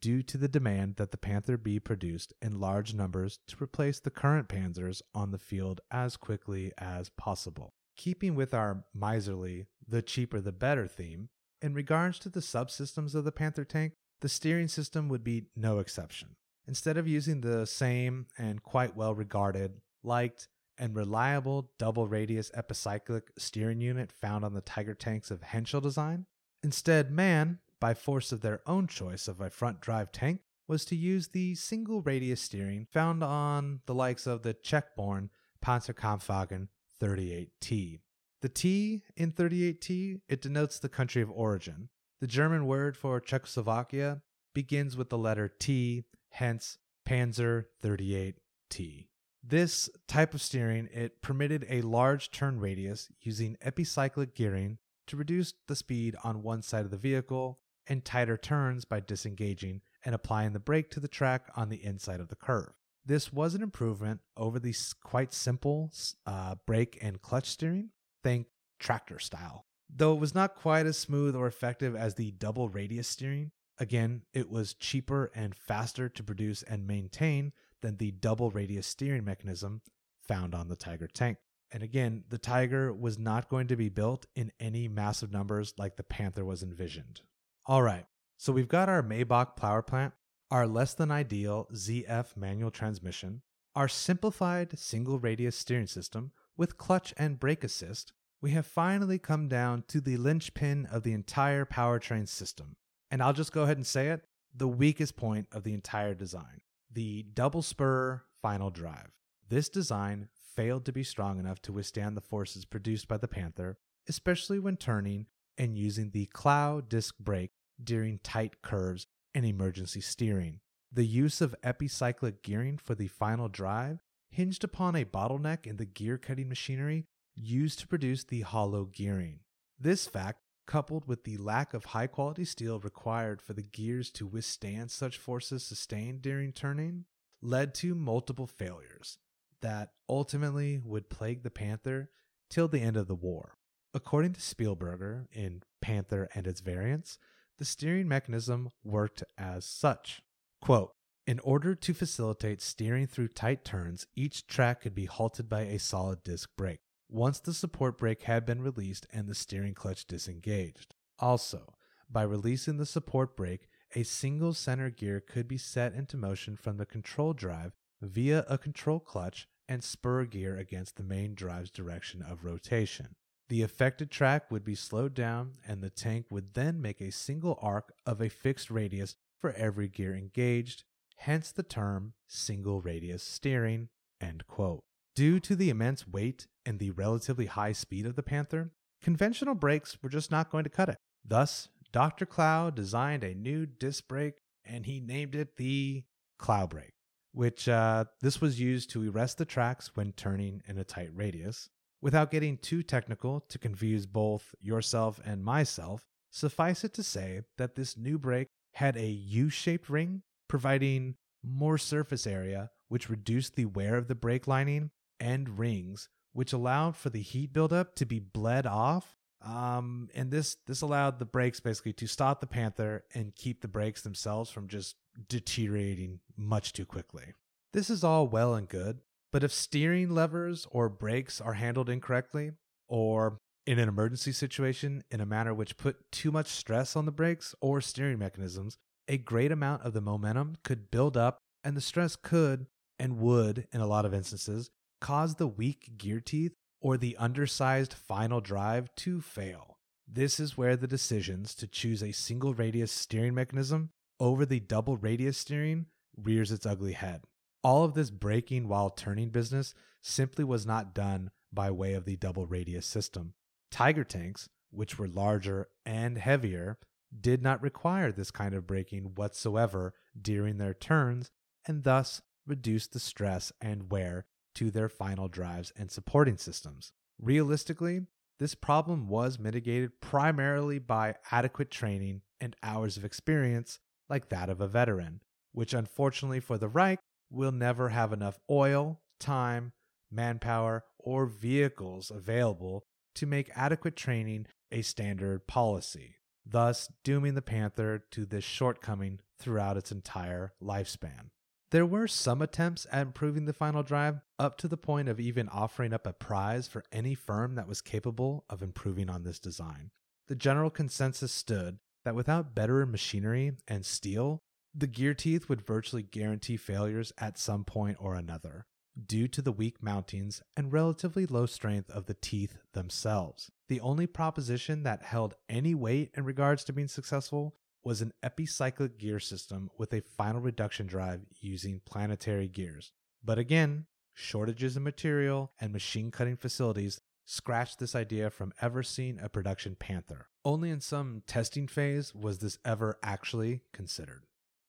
due to the demand that the Panther be produced in large numbers to replace the current Panzers on the field as quickly as possible. Keeping with our miserly, the cheaper the better theme, in regards to the subsystems of the Panther tank, the steering system would be no exception. Instead of using the same and quite well regarded, liked, and reliable double-radius epicyclic steering unit found on the Tiger tanks of Henschel design, instead man, by force of their own choice of a front-drive tank, was to use the single-radius steering found on the likes of the Czech-born Panzerkampfwagen thirty-eight T. The T in thirty-eight T, it denotes the country of origin. The German word for Czechoslovakia begins with the letter T, hence Panzer thirty-eight T. This type of steering, it permitted a large turn radius using epicyclic gearing to reduce the speed on one side of the vehicle and tighter turns by disengaging and applying the brake to the track on the inside of the curve. This was an improvement over the quite simple uh, brake and clutch steering, think tractor style. Though it was not quite as smooth or effective as the double radius steering, again, it was cheaper and faster to produce and maintain than the double radius steering mechanism found on the Tiger tank. And again, the Tiger was not going to be built in any massive numbers like the Panther was envisioned. All right, so we've got our Maybach power plant, our less than ideal Z F manual transmission, our simplified single radius steering system with clutch and brake assist. We have finally come down to the linchpin of the entire powertrain system. And I'll just go ahead and say it, the weakest point of the entire design, the double spur final drive. This design failed to be strong enough to withstand the forces produced by the Panther, especially when turning and using the Clow disc brake during tight curves and emergency steering. The use of epicyclic gearing for the final drive hinged upon a bottleneck in the gear cutting machinery used to produce the hollow gearing. This fact, coupled with the lack of high-quality steel required for the gears to withstand such forces sustained during turning, led to multiple failures that ultimately would plague the Panther till the end of the war. According to Spielberger in Panther and Its Variants, the steering mechanism worked as such. Quote, "In order to facilitate steering through tight turns, each track could be halted by a solid disc brake once the support brake had been released and the steering clutch disengaged. Also, by releasing the support brake, a single center gear could be set into motion from the control drive via a control clutch and spur gear against the main drive's direction of rotation. The affected track would be slowed down, and the tank would then make a single arc of a fixed radius for every gear engaged, hence the term single radius steering," end quote. Due to the immense weight and the relatively high speed of the Panther, conventional brakes were just not going to cut it. Thus, Doctor Clow designed a new disc brake, and he named it the Clow brake, which uh, this was used to arrest the tracks when turning in a tight radius. Without getting too technical to confuse both yourself and myself, suffice it to say that this new brake had a U-shaped ring, providing more surface area, which reduced the wear of the brake lining and rings, which allowed for the heat buildup to be bled off. Um, and this, this allowed the brakes basically to stop the Panther and keep the brakes themselves from just deteriorating much too quickly. This is all well and good, but if steering levers or brakes are handled incorrectly, or in an emergency situation in a manner which put too much stress on the brakes or steering mechanisms, a great amount of the momentum could build up, and the stress could and would, in a lot of instances, cause the weak gear teeth or the undersized final drive to fail. This is where the decisions to choose a single radius steering mechanism over the double radius steering rears its ugly head. All of this braking while turning business simply was not done by way of the double radius system. Tiger tanks, which were larger and heavier, did not require this kind of braking whatsoever during their turns, and thus reduced the stress and wear to their final drives and supporting systems. Realistically, this problem was mitigated primarily by adequate training and hours of experience like that of a veteran, which unfortunately for the Reich will never have enough oil, time, manpower, or vehicles available to make adequate training a standard policy, thus dooming the Panther to this shortcoming throughout its entire lifespan. There were some attempts at improving the final drive, up to the point of even offering up a prize for any firm that was capable of improving on this design. The general consensus stood that without better machinery and steel, the gear teeth would virtually guarantee failures at some point or another, due to the weak mountings and relatively low strength of the teeth themselves. The only proposition that held any weight in regards to being successful was an epicyclic gear system with a final reduction drive using planetary gears. But again, shortages in material and machine cutting facilities scratched this idea from ever seeing a production Panther. Only in some testing phase was this ever actually considered.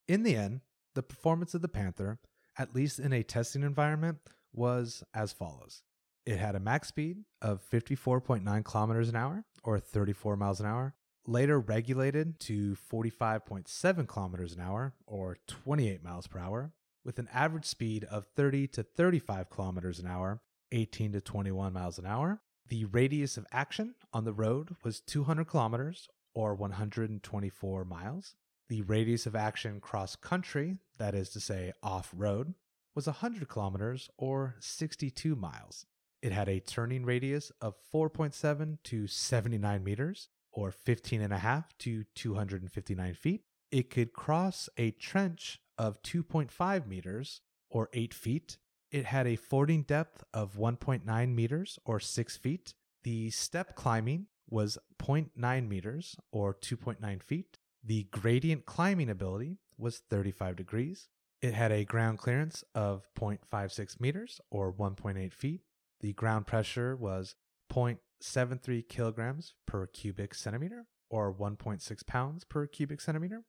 In the end, the performance of the Panther, at least in a testing environment, was as follows. It had a max speed of fifty-four point nine kilometers an hour, or thirty-four miles an hour, later regulated to forty-five point seven kilometers an hour, or twenty-eight miles per hour, with an average speed of thirty to thirty-five kilometers an hour, eighteen to twenty-one miles an hour. The radius of action on the road was two hundred kilometers, or one hundred twenty-four miles. The radius of action cross-country, that is to say off-road, was one hundred kilometers, or sixty-two miles. It had a turning radius of four point seven to seventy-nine meters, or fifteen and a half to two hundred fifty-nine feet. It could cross a trench of two point five meters, or eight feet. It had a fording depth of one point nine meters, or six feet. The step climbing was zero point nine meters, or two point nine feet. The gradient climbing ability was thirty-five degrees. It had a ground clearance of zero point five six meters, or one point eight feet. The ground pressure was zero point seven three kilograms per cubic centimeter, or one point six pounds per cubic centimeter.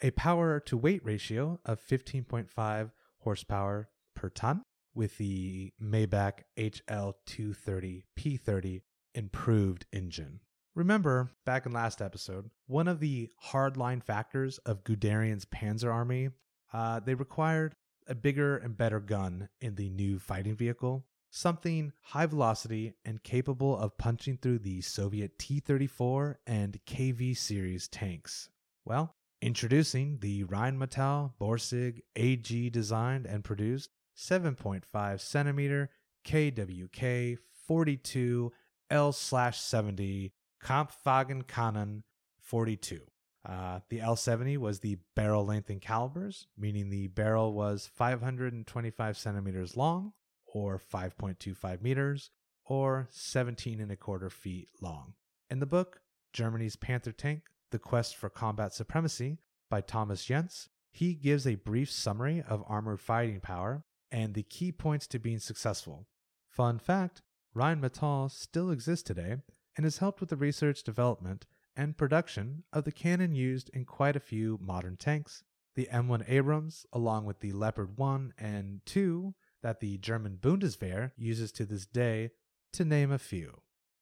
A power to weight ratio of fifteen point five horsepower per ton, with the Maybach H L two thirty P thirty improved engine. Remember, back in last episode, one of the hardline factors of Guderian's Panzer Army, uh, they required a bigger and better gun in the new fighting vehicle, something high velocity and capable of punching through the Soviet T thirty-four and K V series tanks. Well, introducing the Rheinmetall Borsig A G designed and produced seven point five centimeter K W K forty-two L seventy Kampfwagenkanon forty-two. Uh, the L seventy was the barrel length in calibers, meaning the barrel was five hundred twenty-five centimeters long, or five point two five meters, or seventeen and a quarter feet long. In the book, Germany's Panther Tank, The Quest for Combat Supremacy, by Thomas Jentz, he gives a brief summary of armored fighting power and the key points to being successful. Fun fact, Rheinmetall still exists today, and has helped with the research, development, and production of the cannon used in quite a few modern tanks. The M one Abrams, along with the Leopard one and two that the German Bundeswehr uses to this day, to name a few.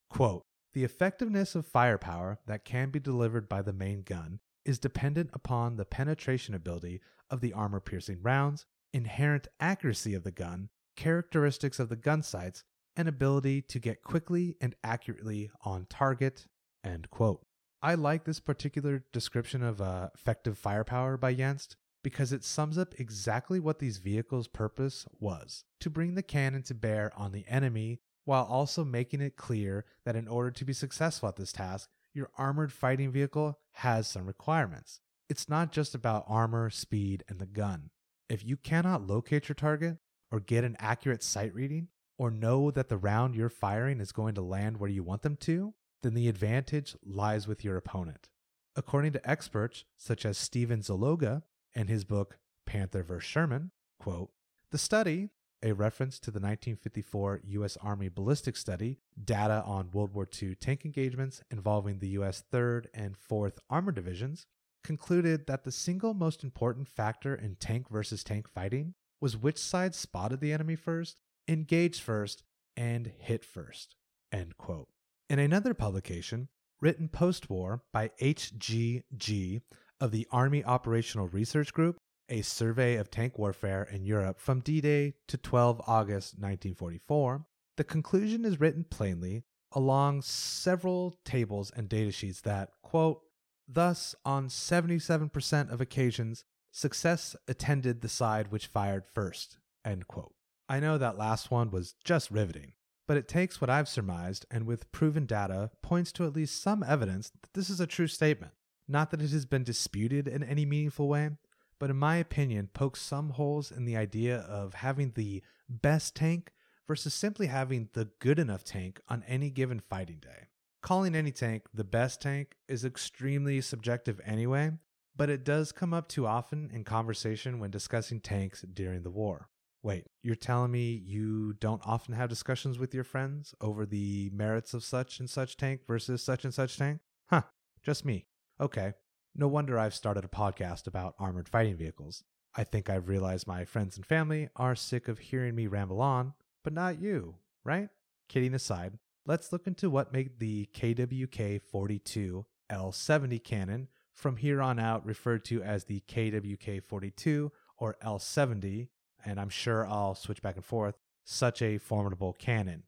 Quote, "The effectiveness of firepower that can be delivered by the main gun is dependent upon the penetration ability of the armor-piercing rounds, inherent accuracy of the gun, characteristics of the gun sights, and ability to get quickly and accurately on target," end quote. I like this particular description of uh, effective firepower by Jentz because it sums up exactly what these vehicles' purpose was, to bring the cannon to bear on the enemy while also making it clear that in order to be successful at this task, your armored fighting vehicle has some requirements. It's not just about armor, speed, and the gun. If you cannot locate your target or get an accurate sight reading, or know that the round you're firing is going to land where you want them to, then the advantage lies with your opponent. According to experts such as Steven Zaloga in his book Panther versus. Sherman, quote, "The study," a reference to the nineteen fifty-four U S Army ballistic study, data on World War Two tank engagements involving the U S third and fourth Armored Divisions, concluded that the single most important factor in tank versus tank fighting was which side spotted the enemy first, engage first, and hit first," end quote. In another publication, written post-war by H G G of the Army Operational Research Group, a survey of tank warfare in Europe from D-Day to twelve August nineteen forty-four, the conclusion is written plainly along several tables and datasheets that, quote, "Thus, on seventy-seven percent of occasions, success attended the side which fired first," end quote. I know that last one was just riveting, but it takes what I've surmised and with proven data points to at least some evidence that this is a true statement. Not that it has been disputed in any meaningful way, but in my opinion pokes some holes in the idea of having the best tank versus simply having the good enough tank on any given fighting day. Calling any tank the best tank is extremely subjective anyway, but it does come up too often in conversation when discussing tanks during the war. Wait, you're telling me you don't often have discussions with your friends over the merits of such and such tank versus such and such tank? Huh, just me. Okay, no wonder I've started a podcast about armored fighting vehicles. I think I've realized my friends and family are sick of hearing me ramble on, but not you, right? Kidding aside, let's look into what made the K W K forty-two L seventy cannon, from here on out referred to as the K W K forty-two or L seventy, and I'm sure I'll switch back and forth, such a formidable cannon.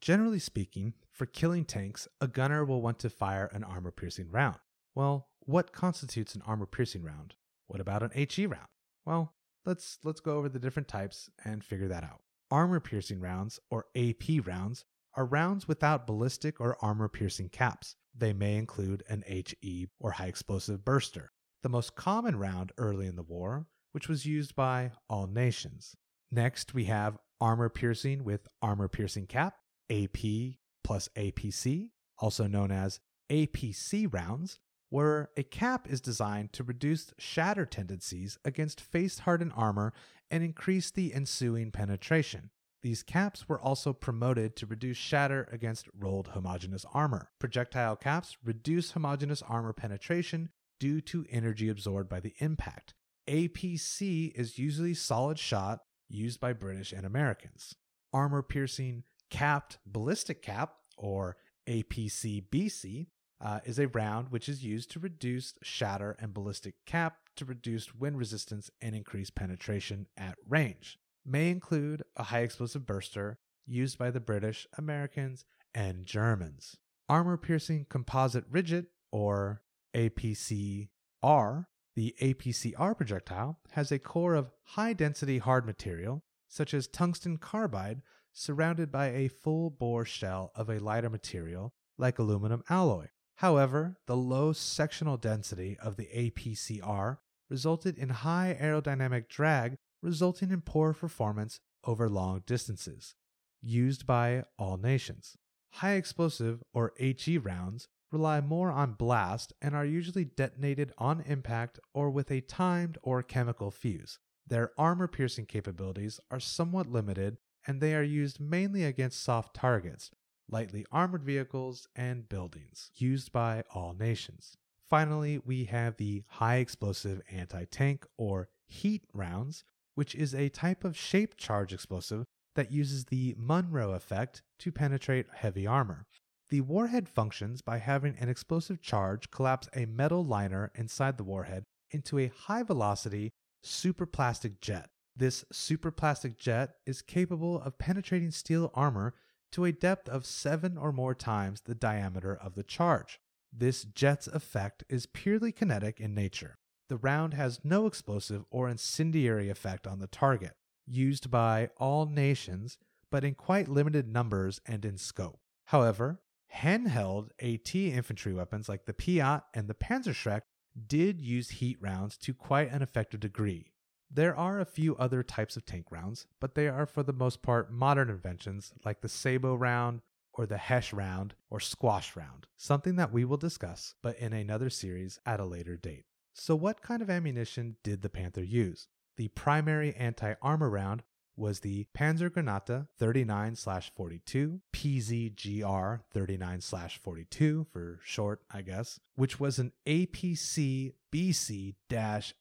Generally speaking, for killing tanks, a gunner will want to fire an armor-piercing round. Well, what constitutes an armor-piercing round? What about an H E round? Well, let's let's go over the different types and figure that out. Armor-piercing rounds, or A P rounds, are rounds without ballistic or armor-piercing caps. They may include an H E or high-explosive burster, the most common round early in the war, which was used by all nations. Next, we have armor-piercing with armor-piercing cap, A P plus A P C, also known as A P C rounds, where a cap is designed to reduce shatter tendencies against face-hardened armor and increase the ensuing penetration. These caps were also promoted to reduce shatter against rolled homogeneous armor. Projectile caps reduce homogeneous armor penetration due to energy absorbed by the impact. A P C is usually solid shot used by British and Americans. Armor-piercing capped ballistic cap, or A P C B C, Uh, is a round which is used to reduce shatter and ballistic cap to reduce wind resistance and increase penetration at range. May include a high explosive burster used by the British, Americans, and Germans. Armor-piercing composite rigid, or A P C R. The A P C R projectile has a core of high-density hard material, such as tungsten carbide, surrounded by a full-bore shell of a lighter material, like aluminum alloy. However, the low sectional density of the A P C R resulted in high aerodynamic drag, resulting in poor performance over long distances. Used by all nations. High explosive, or H E rounds, rely more on blast and are usually detonated on impact or with a timed or chemical fuse. Their armor-piercing capabilities are somewhat limited, and they are used mainly against soft targets, lightly armored vehicles, and buildings, used by all nations. Finally, we have the high-explosive anti-tank, or HEAT rounds, which is a type of shaped charge explosive that uses the Munro effect to penetrate heavy armor. The warhead functions by having an explosive charge collapse a metal liner inside the warhead into a high-velocity superplastic jet. This superplastic jet is capable of penetrating steel armor to a depth of seven or more times the diameter of the charge. This jet's effect is purely kinetic in nature. The round has no explosive or incendiary effect on the target, used by all nations, but in quite limited numbers and in scope. However, handheld AT infantry weapons like the Piat and the Panzerschreck did use heat rounds to quite an effective degree. There are a few other types of tank rounds, but they are for the most part modern inventions like the Sabo round or the Hesh round or Squash round, something that we will discuss, but in another series at a later date. So what kind of ammunition did the Panther use? The primary anti-armor round was the Panzergranate thirty-nine forty-two, P Z G R thirty-nine forty-two for short, I guess, which was an A P C B C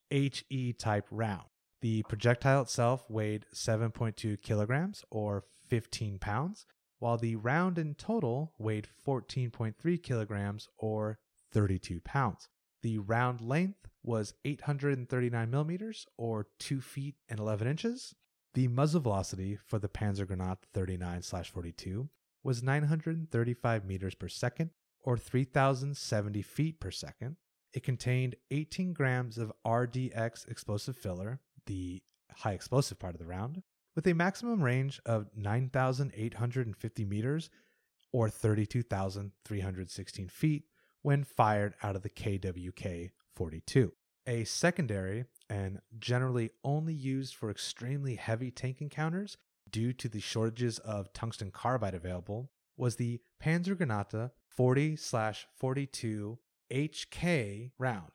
H E type round. The projectile itself weighed seven point two kilograms or fifteen pounds, while the round in total weighed fourteen point three kilograms or thirty-two pounds. The round length was eight hundred thirty-nine millimeters or two feet and eleven inches. The muzzle velocity for the Panzergranate thirty-nine forty-two was nine hundred thirty-five meters per second or three thousand seventy feet per second. It contained eighteen grams of R D X explosive filler, the high explosive part of the round, with a maximum range of nine thousand eight hundred fifty meters or thirty-two thousand three hundred sixteen feet when fired out of the K W K forty-two. A secondary, and generally only used for extremely heavy tank encounters due to the shortages of tungsten carbide available, was the Panzergranate forty forty-two H K round,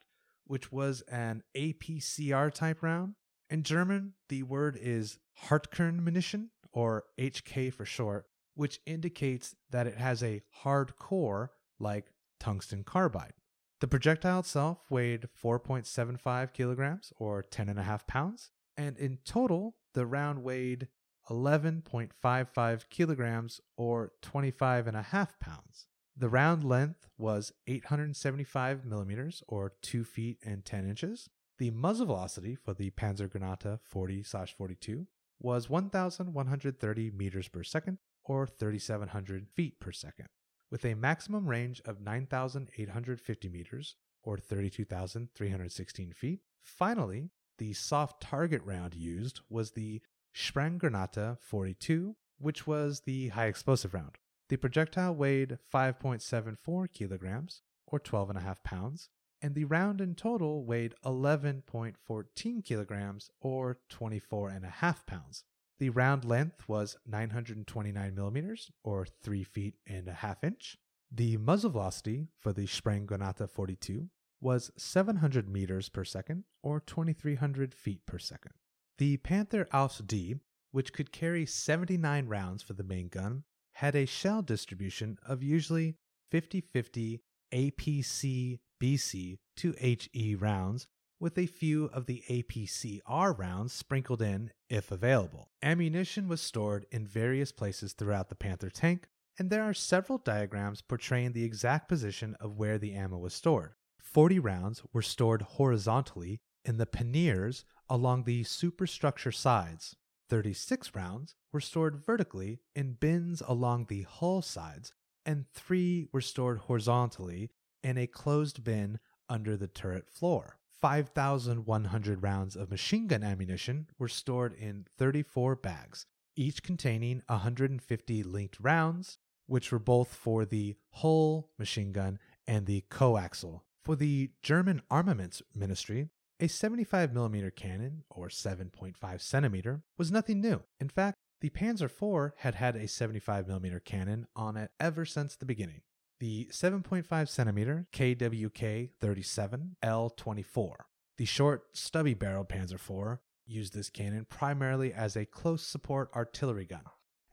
which was an A P C R type round. In German, the word is Hartkernmunition, or H K for short, which indicates that it has a hard core like tungsten carbide. The projectile itself weighed four point seven five kilograms or ten point five pounds, and in total, the round weighed eleven point five five kilograms or twenty-five and a half pounds. The round length was eight hundred seventy-five millimeters or two feet and ten inches. The muzzle velocity for the Panzergranate forty forty-two was one thousand one hundred thirty meters per second or thirty-seven hundred feet per second, with a maximum range of nine thousand eight hundred fifty meters or thirty-two thousand three hundred sixteen feet. Finally, the soft target round used was the Sprenggranate forty-two, which was the high explosive round. The projectile weighed five point seven four kilograms or twelve and a half pounds, and the round in total weighed eleven point one four kilograms or twenty-four and a half pounds. The round length was nine hundred twenty-nine millimeters or three feet and a half inch. The muzzle velocity for the Sprenggranate forty-two was seven hundred meters per second or twenty-three hundred feet per second. The Panther Aus D, which could carry seventy-nine rounds for the main gun, had a shell distribution of usually fifty-fifty A P C B C to H E rounds, with a few of the A P C R rounds sprinkled in if available. Ammunition was stored in various places throughout the Panther tank, and there are several diagrams portraying the exact position of where the ammo was stored. forty rounds were stored horizontally in the panniers along the superstructure sides. thirty-six rounds were stored vertically in bins along the hull sides, and three were stored horizontally in a closed bin under the turret floor. five thousand one hundred rounds of machine gun ammunition were stored in thirty-four bags, each containing one hundred fifty linked rounds, which were both for the hull machine gun and the coaxial. For the German Armaments Ministry, a seventy-five millimeter cannon, or seven point five centimeter, was nothing new. In fact, the Panzer four had had a seventy-five millimeter cannon on it ever since the beginning. The seven point five centimeter K W K thirty-seven L twenty-four, the short, stubby barreled Panzer four, used this cannon primarily as a close support artillery gun,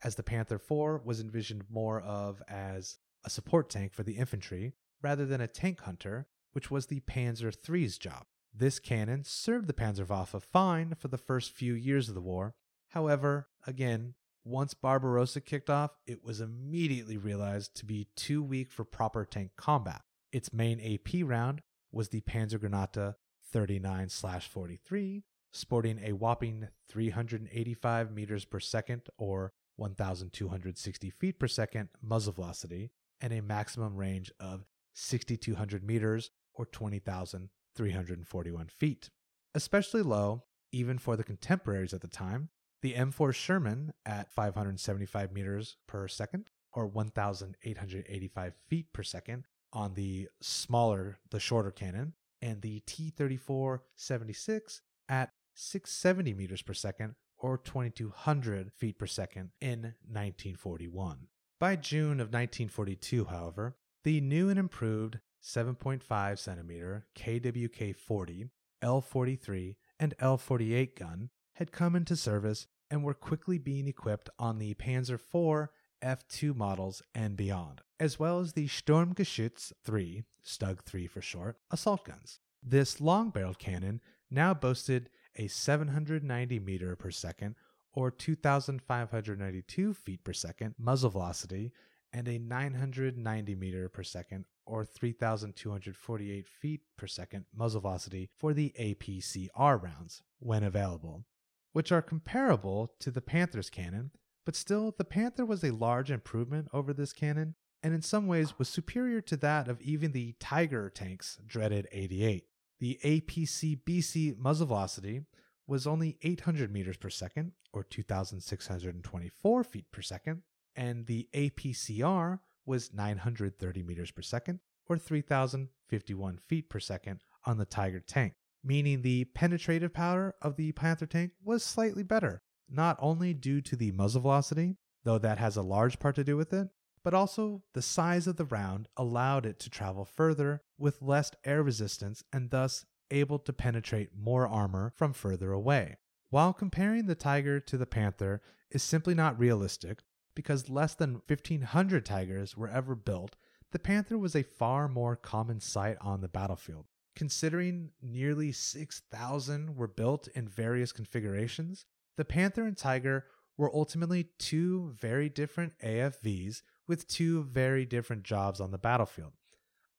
as the Panther four was envisioned more of as a support tank for the infantry rather than a tank hunter, which was the Panzer three's job. This cannon served the Panzerwaffe fine for the first few years of the war. However, again, once Barbarossa kicked off, it was immediately realized to be too weak for proper tank combat. Its main A P round was the Panzergranate thirty-nine forty-three, sporting a whopping three hundred eighty-five meters per second or one thousand two hundred sixty feet per second muzzle velocity and a maximum range of six thousand two hundred meters or twenty thousand three hundred forty-one feet. Especially low, even for the contemporaries at the time, the M four Sherman at five hundred seventy-five meters per second or one thousand eight hundred eighty-five feet per second on the smaller, the shorter cannon, and the T thirty-four seventy-six at six hundred seventy meters per second or twenty-two hundred feet per second in nineteen forty-one. By June of nineteen forty-two, however, the new and improved seven point five centimeter K W K forty, L forty-three, and L forty-eight gun had come into service and were quickly being equipped on the Panzer four F two models and beyond, as well as the Sturmgeschütz three, Stug three for short, assault guns. This long-barreled cannon now boasted a seven hundred ninety meter per second or two thousand five hundred ninety-two feet per second muzzle velocity and a nine hundred ninety meter per second or three thousand two hundred forty-eight feet per second muzzle velocity for the A P C R rounds when available, which are comparable to the Panther's cannon, but still the Panther was a large improvement over this cannon and in some ways was superior to that of even the Tiger tank's dreaded eighty-eight. The A P C B C muzzle velocity was only eight hundred meters per second or two thousand six hundred twenty-four feet per second, and the A P C R was nine hundred thirty meters per second or three thousand fifty-one feet per second on the Tiger tank, meaning the penetrative power of the Panther tank was slightly better, not only due to the muzzle velocity, though that has a large part to do with it, but also the size of the round allowed it to travel further with less air resistance and thus able to penetrate more armor from further away. While comparing the Tiger to the Panther is simply not realistic, because less than fifteen hundred Tigers were ever built, the Panther was a far more common sight on the battlefield. Considering nearly six thousand were built in various configurations, the Panther and Tiger were ultimately two very different A F Vs with two very different jobs on the battlefield.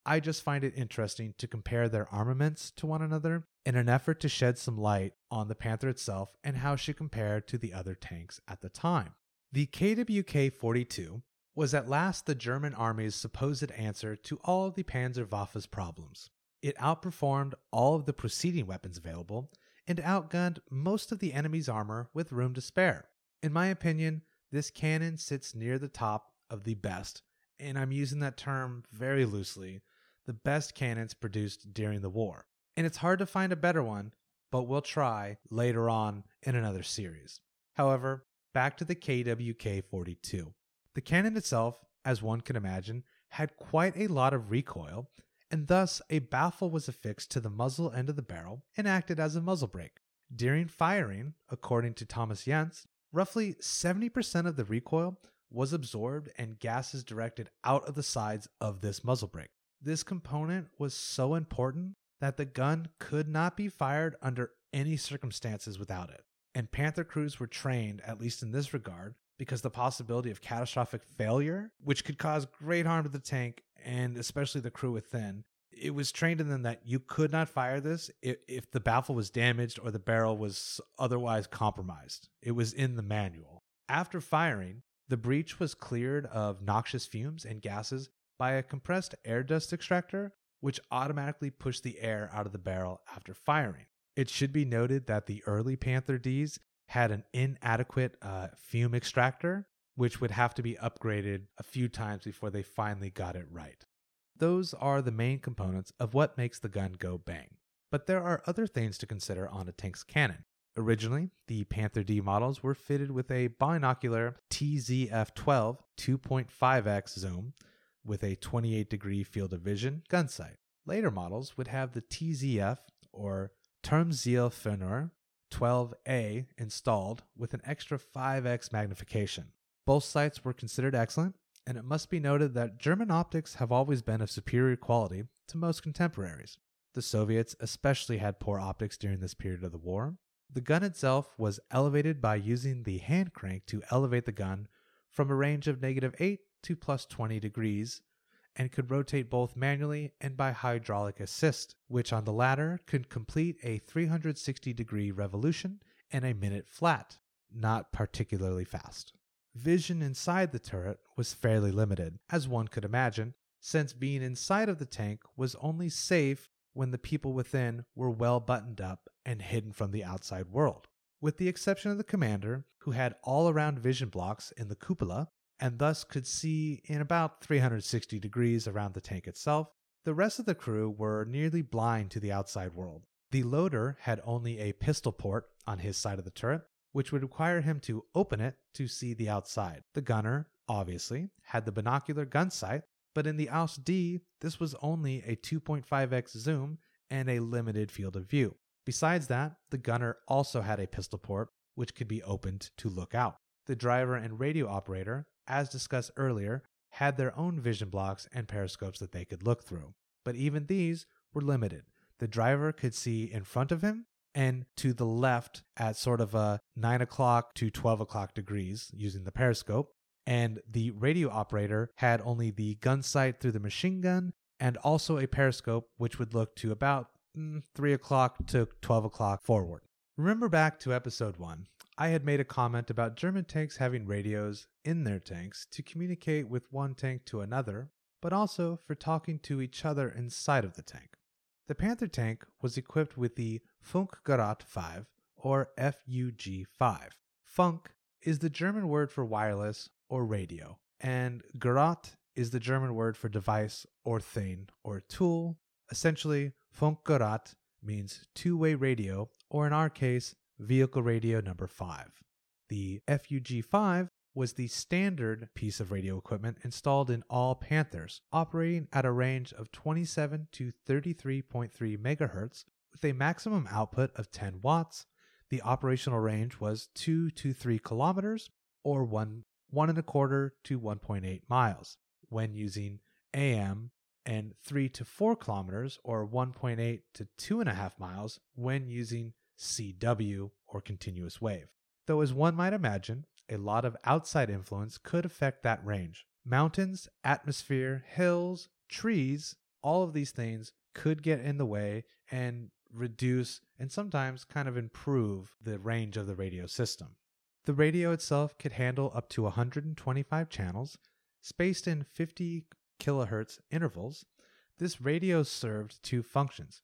I just find it interesting to compare their armaments to one another in an effort to shed some light on the Panther itself and how she compared to the other tanks at the time. The K W K forty-two was at last the German army's supposed answer to all of the Panzerwaffe's problems. It outperformed all of the preceding weapons available and outgunned most of the enemy's armor with room to spare. In my opinion, this cannon sits near the top of the best, and I'm using that term very loosely, the best cannons produced during the war. And it's hard to find a better one, but we'll try later on in another series. However, back to the K W K forty-two. The cannon itself, as one can imagine, had quite a lot of recoil, and thus a baffle was affixed to the muzzle end of the barrel and acted as a muzzle brake. During firing, according to Thomas Jentsch, roughly seventy percent of the recoil was absorbed and gases directed out of the sides of this muzzle brake. This component was so important that the gun could not be fired under any circumstances without it. And Panther crews were trained, at least in this regard, because the possibility of catastrophic failure, which could cause great harm to the tank and especially the crew within, it was trained in them that you could not fire this if, if the baffle was damaged or the barrel was otherwise compromised. It was in the manual. After firing, the breech was cleared of noxious fumes and gases by a compressed air dust extractor, which automatically pushed the air out of the barrel after firing. It should be noted that the early Panther Ds had an inadequate uh, fume extractor, which would have to be upgraded a few times before they finally got it right. Those are the main components of what makes the gun go bang. But there are other things to consider on a tank's cannon. Originally, the Panther D models were fitted with a binocular T Z F twelve two point five x zoom with a twenty-eight degree field of vision gun sight. Later models would have the T Z F or Turmzielfernrohr twelve A installed with an extra five x magnification. Both sights were considered excellent, and it must be noted that German optics have always been of superior quality to most contemporaries. The Soviets especially had poor optics during this period of the war. The gun itself was elevated by using the hand crank to elevate the gun from a range of negative eight to plus twenty degrees, and could rotate both manually and by hydraulic assist, which on the latter could complete a three hundred sixty degree revolution in a minute flat, not particularly fast. Vision inside the turret was fairly limited, as one could imagine, since being inside of the tank was only safe when the people within were well buttoned up and hidden from the outside world. With the exception of the commander, who had all-around vision blocks in the cupola, and thus could see in about three hundred sixty degrees around the tank itself, the rest of the crew were nearly blind to the outside world. The loader had only a pistol port on his side of the turret, which would require him to open it to see the outside. The gunner, obviously, had the binocular gun sight, but in the Oust D, this was only a two point five x zoom and a limited field of view. Besides that, the gunner also had a pistol port, which could be opened to look out. The driver and radio operator, as discussed earlier, had their own vision blocks and periscopes that they could look through. But even these were limited. The driver could see in front of him and to the left at sort of a nine o'clock to twelve o'clock degrees using the periscope, and the radio operator had only the gun sight through the machine gun and also a periscope which would look to about mm, three o'clock to twelve o'clock forward. Remember back to episode one. I had made a comment about German tanks having radios in their tanks to communicate with one tank to another, but also for talking to each other inside of the tank. The Panther tank was equipped with the Funkgerät five, or F U G five. Funk is the German word for wireless or radio, and Gerät is the German word for device or thing or tool. Essentially, Funkgerät means two-way radio, or in our case, Vehicle Radio number five. The F U G five was the standard piece of radio equipment installed in all Panthers, operating at a range of twenty-seven to thirty-three point three megahertz with a maximum output of ten watts. The operational range was two to three kilometers, or one one and a quarter to one point eight miles, when using A M, and three to four kilometers, or one point eight to two point five miles, when using C W, or continuous wave. Though as one might imagine, a lot of outside influence could affect that range. Mountains, atmosphere, hills, trees, all of these things could get in the way and reduce and sometimes kind of improve the range of the radio system. The radio itself could handle up to one hundred twenty-five channels, spaced in fifty kilohertz intervals. This radio served two functions.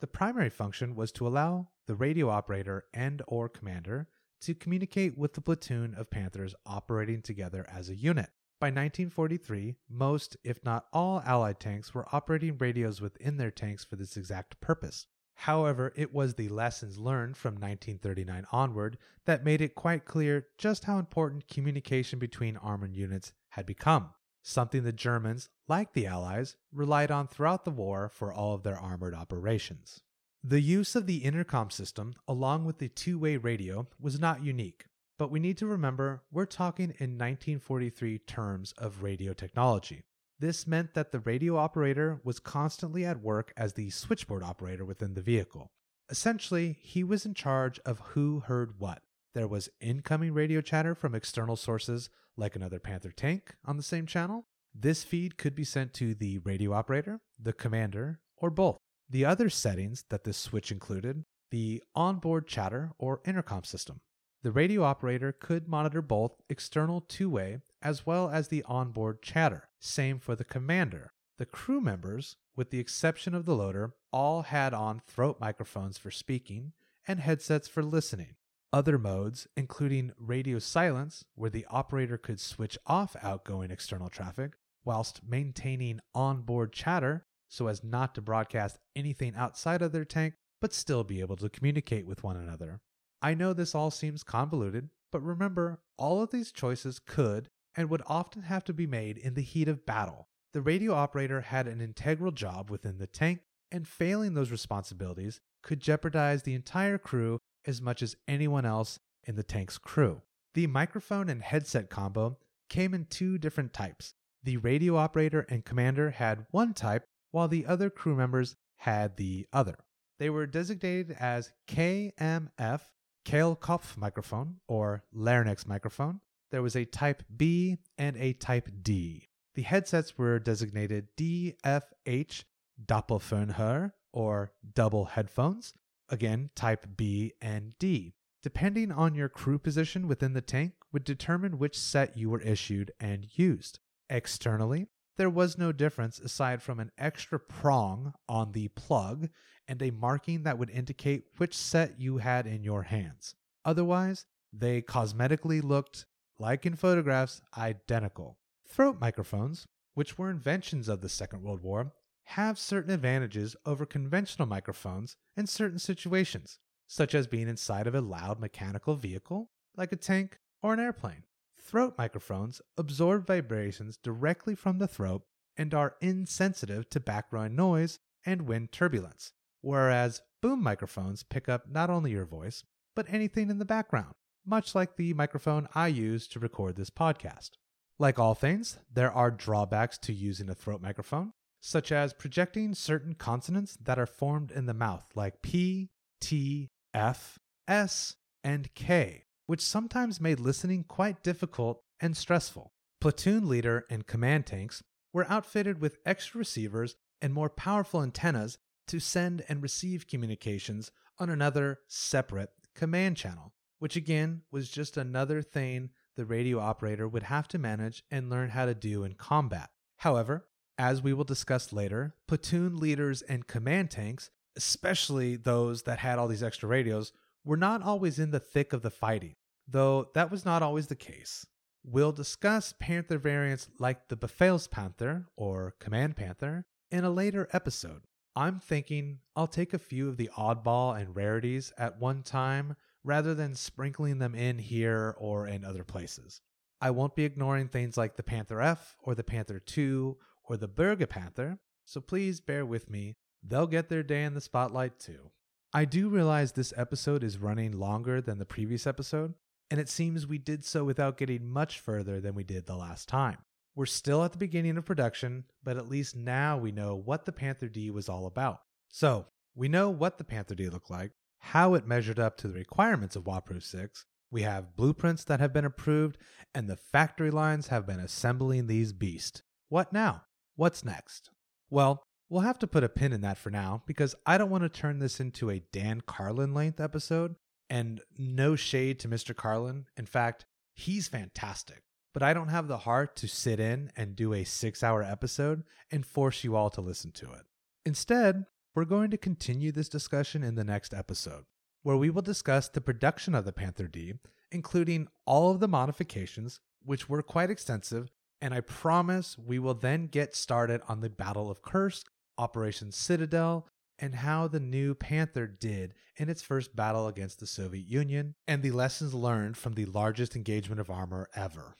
The primary function was to allow the radio operator and or commander to communicate with the platoon of Panthers operating together as a unit. By nineteen forty-three, most, if not all, Allied tanks were operating radios within their tanks for this exact purpose. However, it was the lessons learned from nineteen thirty-nine onward that made it quite clear just how important communication between armored units had become, something the Germans, like the Allies, relied on throughout the war for all of their armored operations. The use of the intercom system, along with the two-way radio, was not unique, but we need to remember we're talking in nineteen forty-three terms of radio technology. This meant that the radio operator was constantly at work as the switchboard operator within the vehicle. Essentially, he was in charge of who heard what. There was incoming radio chatter from external sources, like another Panther tank on the same channel. This feed could be sent to the radio operator, the commander, or both. The other settings that this switch included, the onboard chatter or intercom system. The radio operator could monitor both external two-way as well as the onboard chatter. Same for the commander. The crew members, with the exception of the loader, all had on throat microphones for speaking and headsets for listening. Other modes, including radio silence, where the operator could switch off outgoing external traffic whilst maintaining onboard chatter so as not to broadcast anything outside of their tank but still be able to communicate with one another. I know this all seems convoluted, but remember, all of these choices could and would often have to be made in the heat of battle. The radio operator had an integral job within the tank, and failing those responsibilities could jeopardize the entire crew as much as anyone else in the tank's crew. The microphone and headset combo came in two different types. The radio operator and commander had one type, while the other crew members had the other. They were designated as K M F, Kehlkopf microphone or larynx microphone. There was a type B and a type D. The headsets were designated D F H, Doppelfernhörer or double headphones, again type B and D. Depending on your crew position within the tank would determine which set you were issued and used. Externally, there was no difference aside from an extra prong on the plug and a marking that would indicate which set you had in your hands. Otherwise, they cosmetically looked, like in photographs, identical. Throat microphones, which were inventions of the Second World War, have certain advantages over conventional microphones in certain situations, such as being inside of a loud mechanical vehicle, like a tank or an airplane. Throat microphones absorb vibrations directly from the throat and are insensitive to background noise and wind turbulence, whereas boom microphones pick up not only your voice, but anything in the background, much like the microphone I use to record this podcast. Like all things, there are drawbacks to using a throat microphone, such as projecting certain consonants that are formed in the mouth, like P, T, F, S, and K, which sometimes made listening quite difficult and stressful. Platoon leader and command tanks were outfitted with extra receivers and more powerful antennas to send and receive communications on another separate command channel, which again was just another thing the radio operator would have to manage and learn how to do in combat. However, as we will discuss later, platoon leaders and command tanks, especially those that had all these extra radios, were not always in the thick of the fighting, though that was not always the case. We'll discuss Panther variants like the Befehlspanther or Command Panther in a later episode. I'm thinking I'll take a few of the oddball and rarities at one time rather than sprinkling them in here or in other places. I won't be ignoring things like the Panther F or the Panther two or the Berge Panther, so please bear with me. They'll get their day in the spotlight too. I do realize this episode is running longer than the previous episode, and it seems we did so without getting much further than we did the last time. We're still at the beginning of production, but at least now we know what the Panther D was all about. So, we know what the Panther D looked like, how it measured up to the requirements of WAPRU six, We have blueprints that have been approved, and the factory lines have been assembling these beasts. What now? What's next? Well, we'll have to put a pin in that for now, because I don't want to turn this into a Dan Carlin-length episode, and no shade to Mister Carlin. In fact, he's fantastic, but I don't have the heart to sit in and do a six-hour episode and force you all to listen to it. Instead, we're going to continue this discussion in the next episode, where we will discuss the production of the Panther D, including all of the modifications, which were quite extensive, and I promise we will then get started on the Battle of Kursk, Operation Citadel, and how the new Panther did in its first battle against the Soviet Union, and the lessons learned from the largest engagement of armor ever.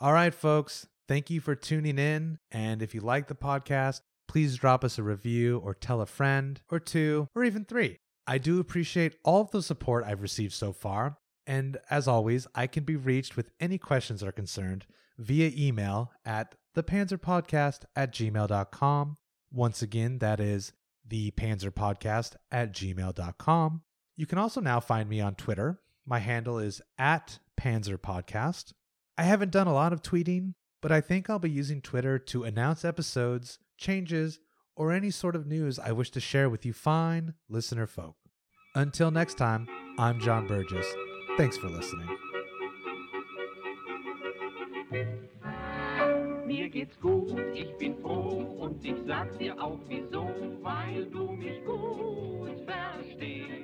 All right, folks, thank you for tuning in, and if you like the podcast, please drop us a review or tell a friend, or two, or even three. I do appreciate all of the support I've received so far, and as always, I can be reached with any questions are concerned via email at the panzer podcast at gmail dot com. Once again, that is the panzer podcast at gmail dot com. You can also now find me on Twitter. My handle is at panzerpodcast. I haven't done a lot of tweeting, but I think I'll be using Twitter to announce episodes, changes, or any sort of news I wish to share with you fine listener folk. Until next time, I'm John Burgess. Thanks for listening. Mir geht's gut, ich bin froh und ich sag dir auch wieso, weil du mich gut verstehst.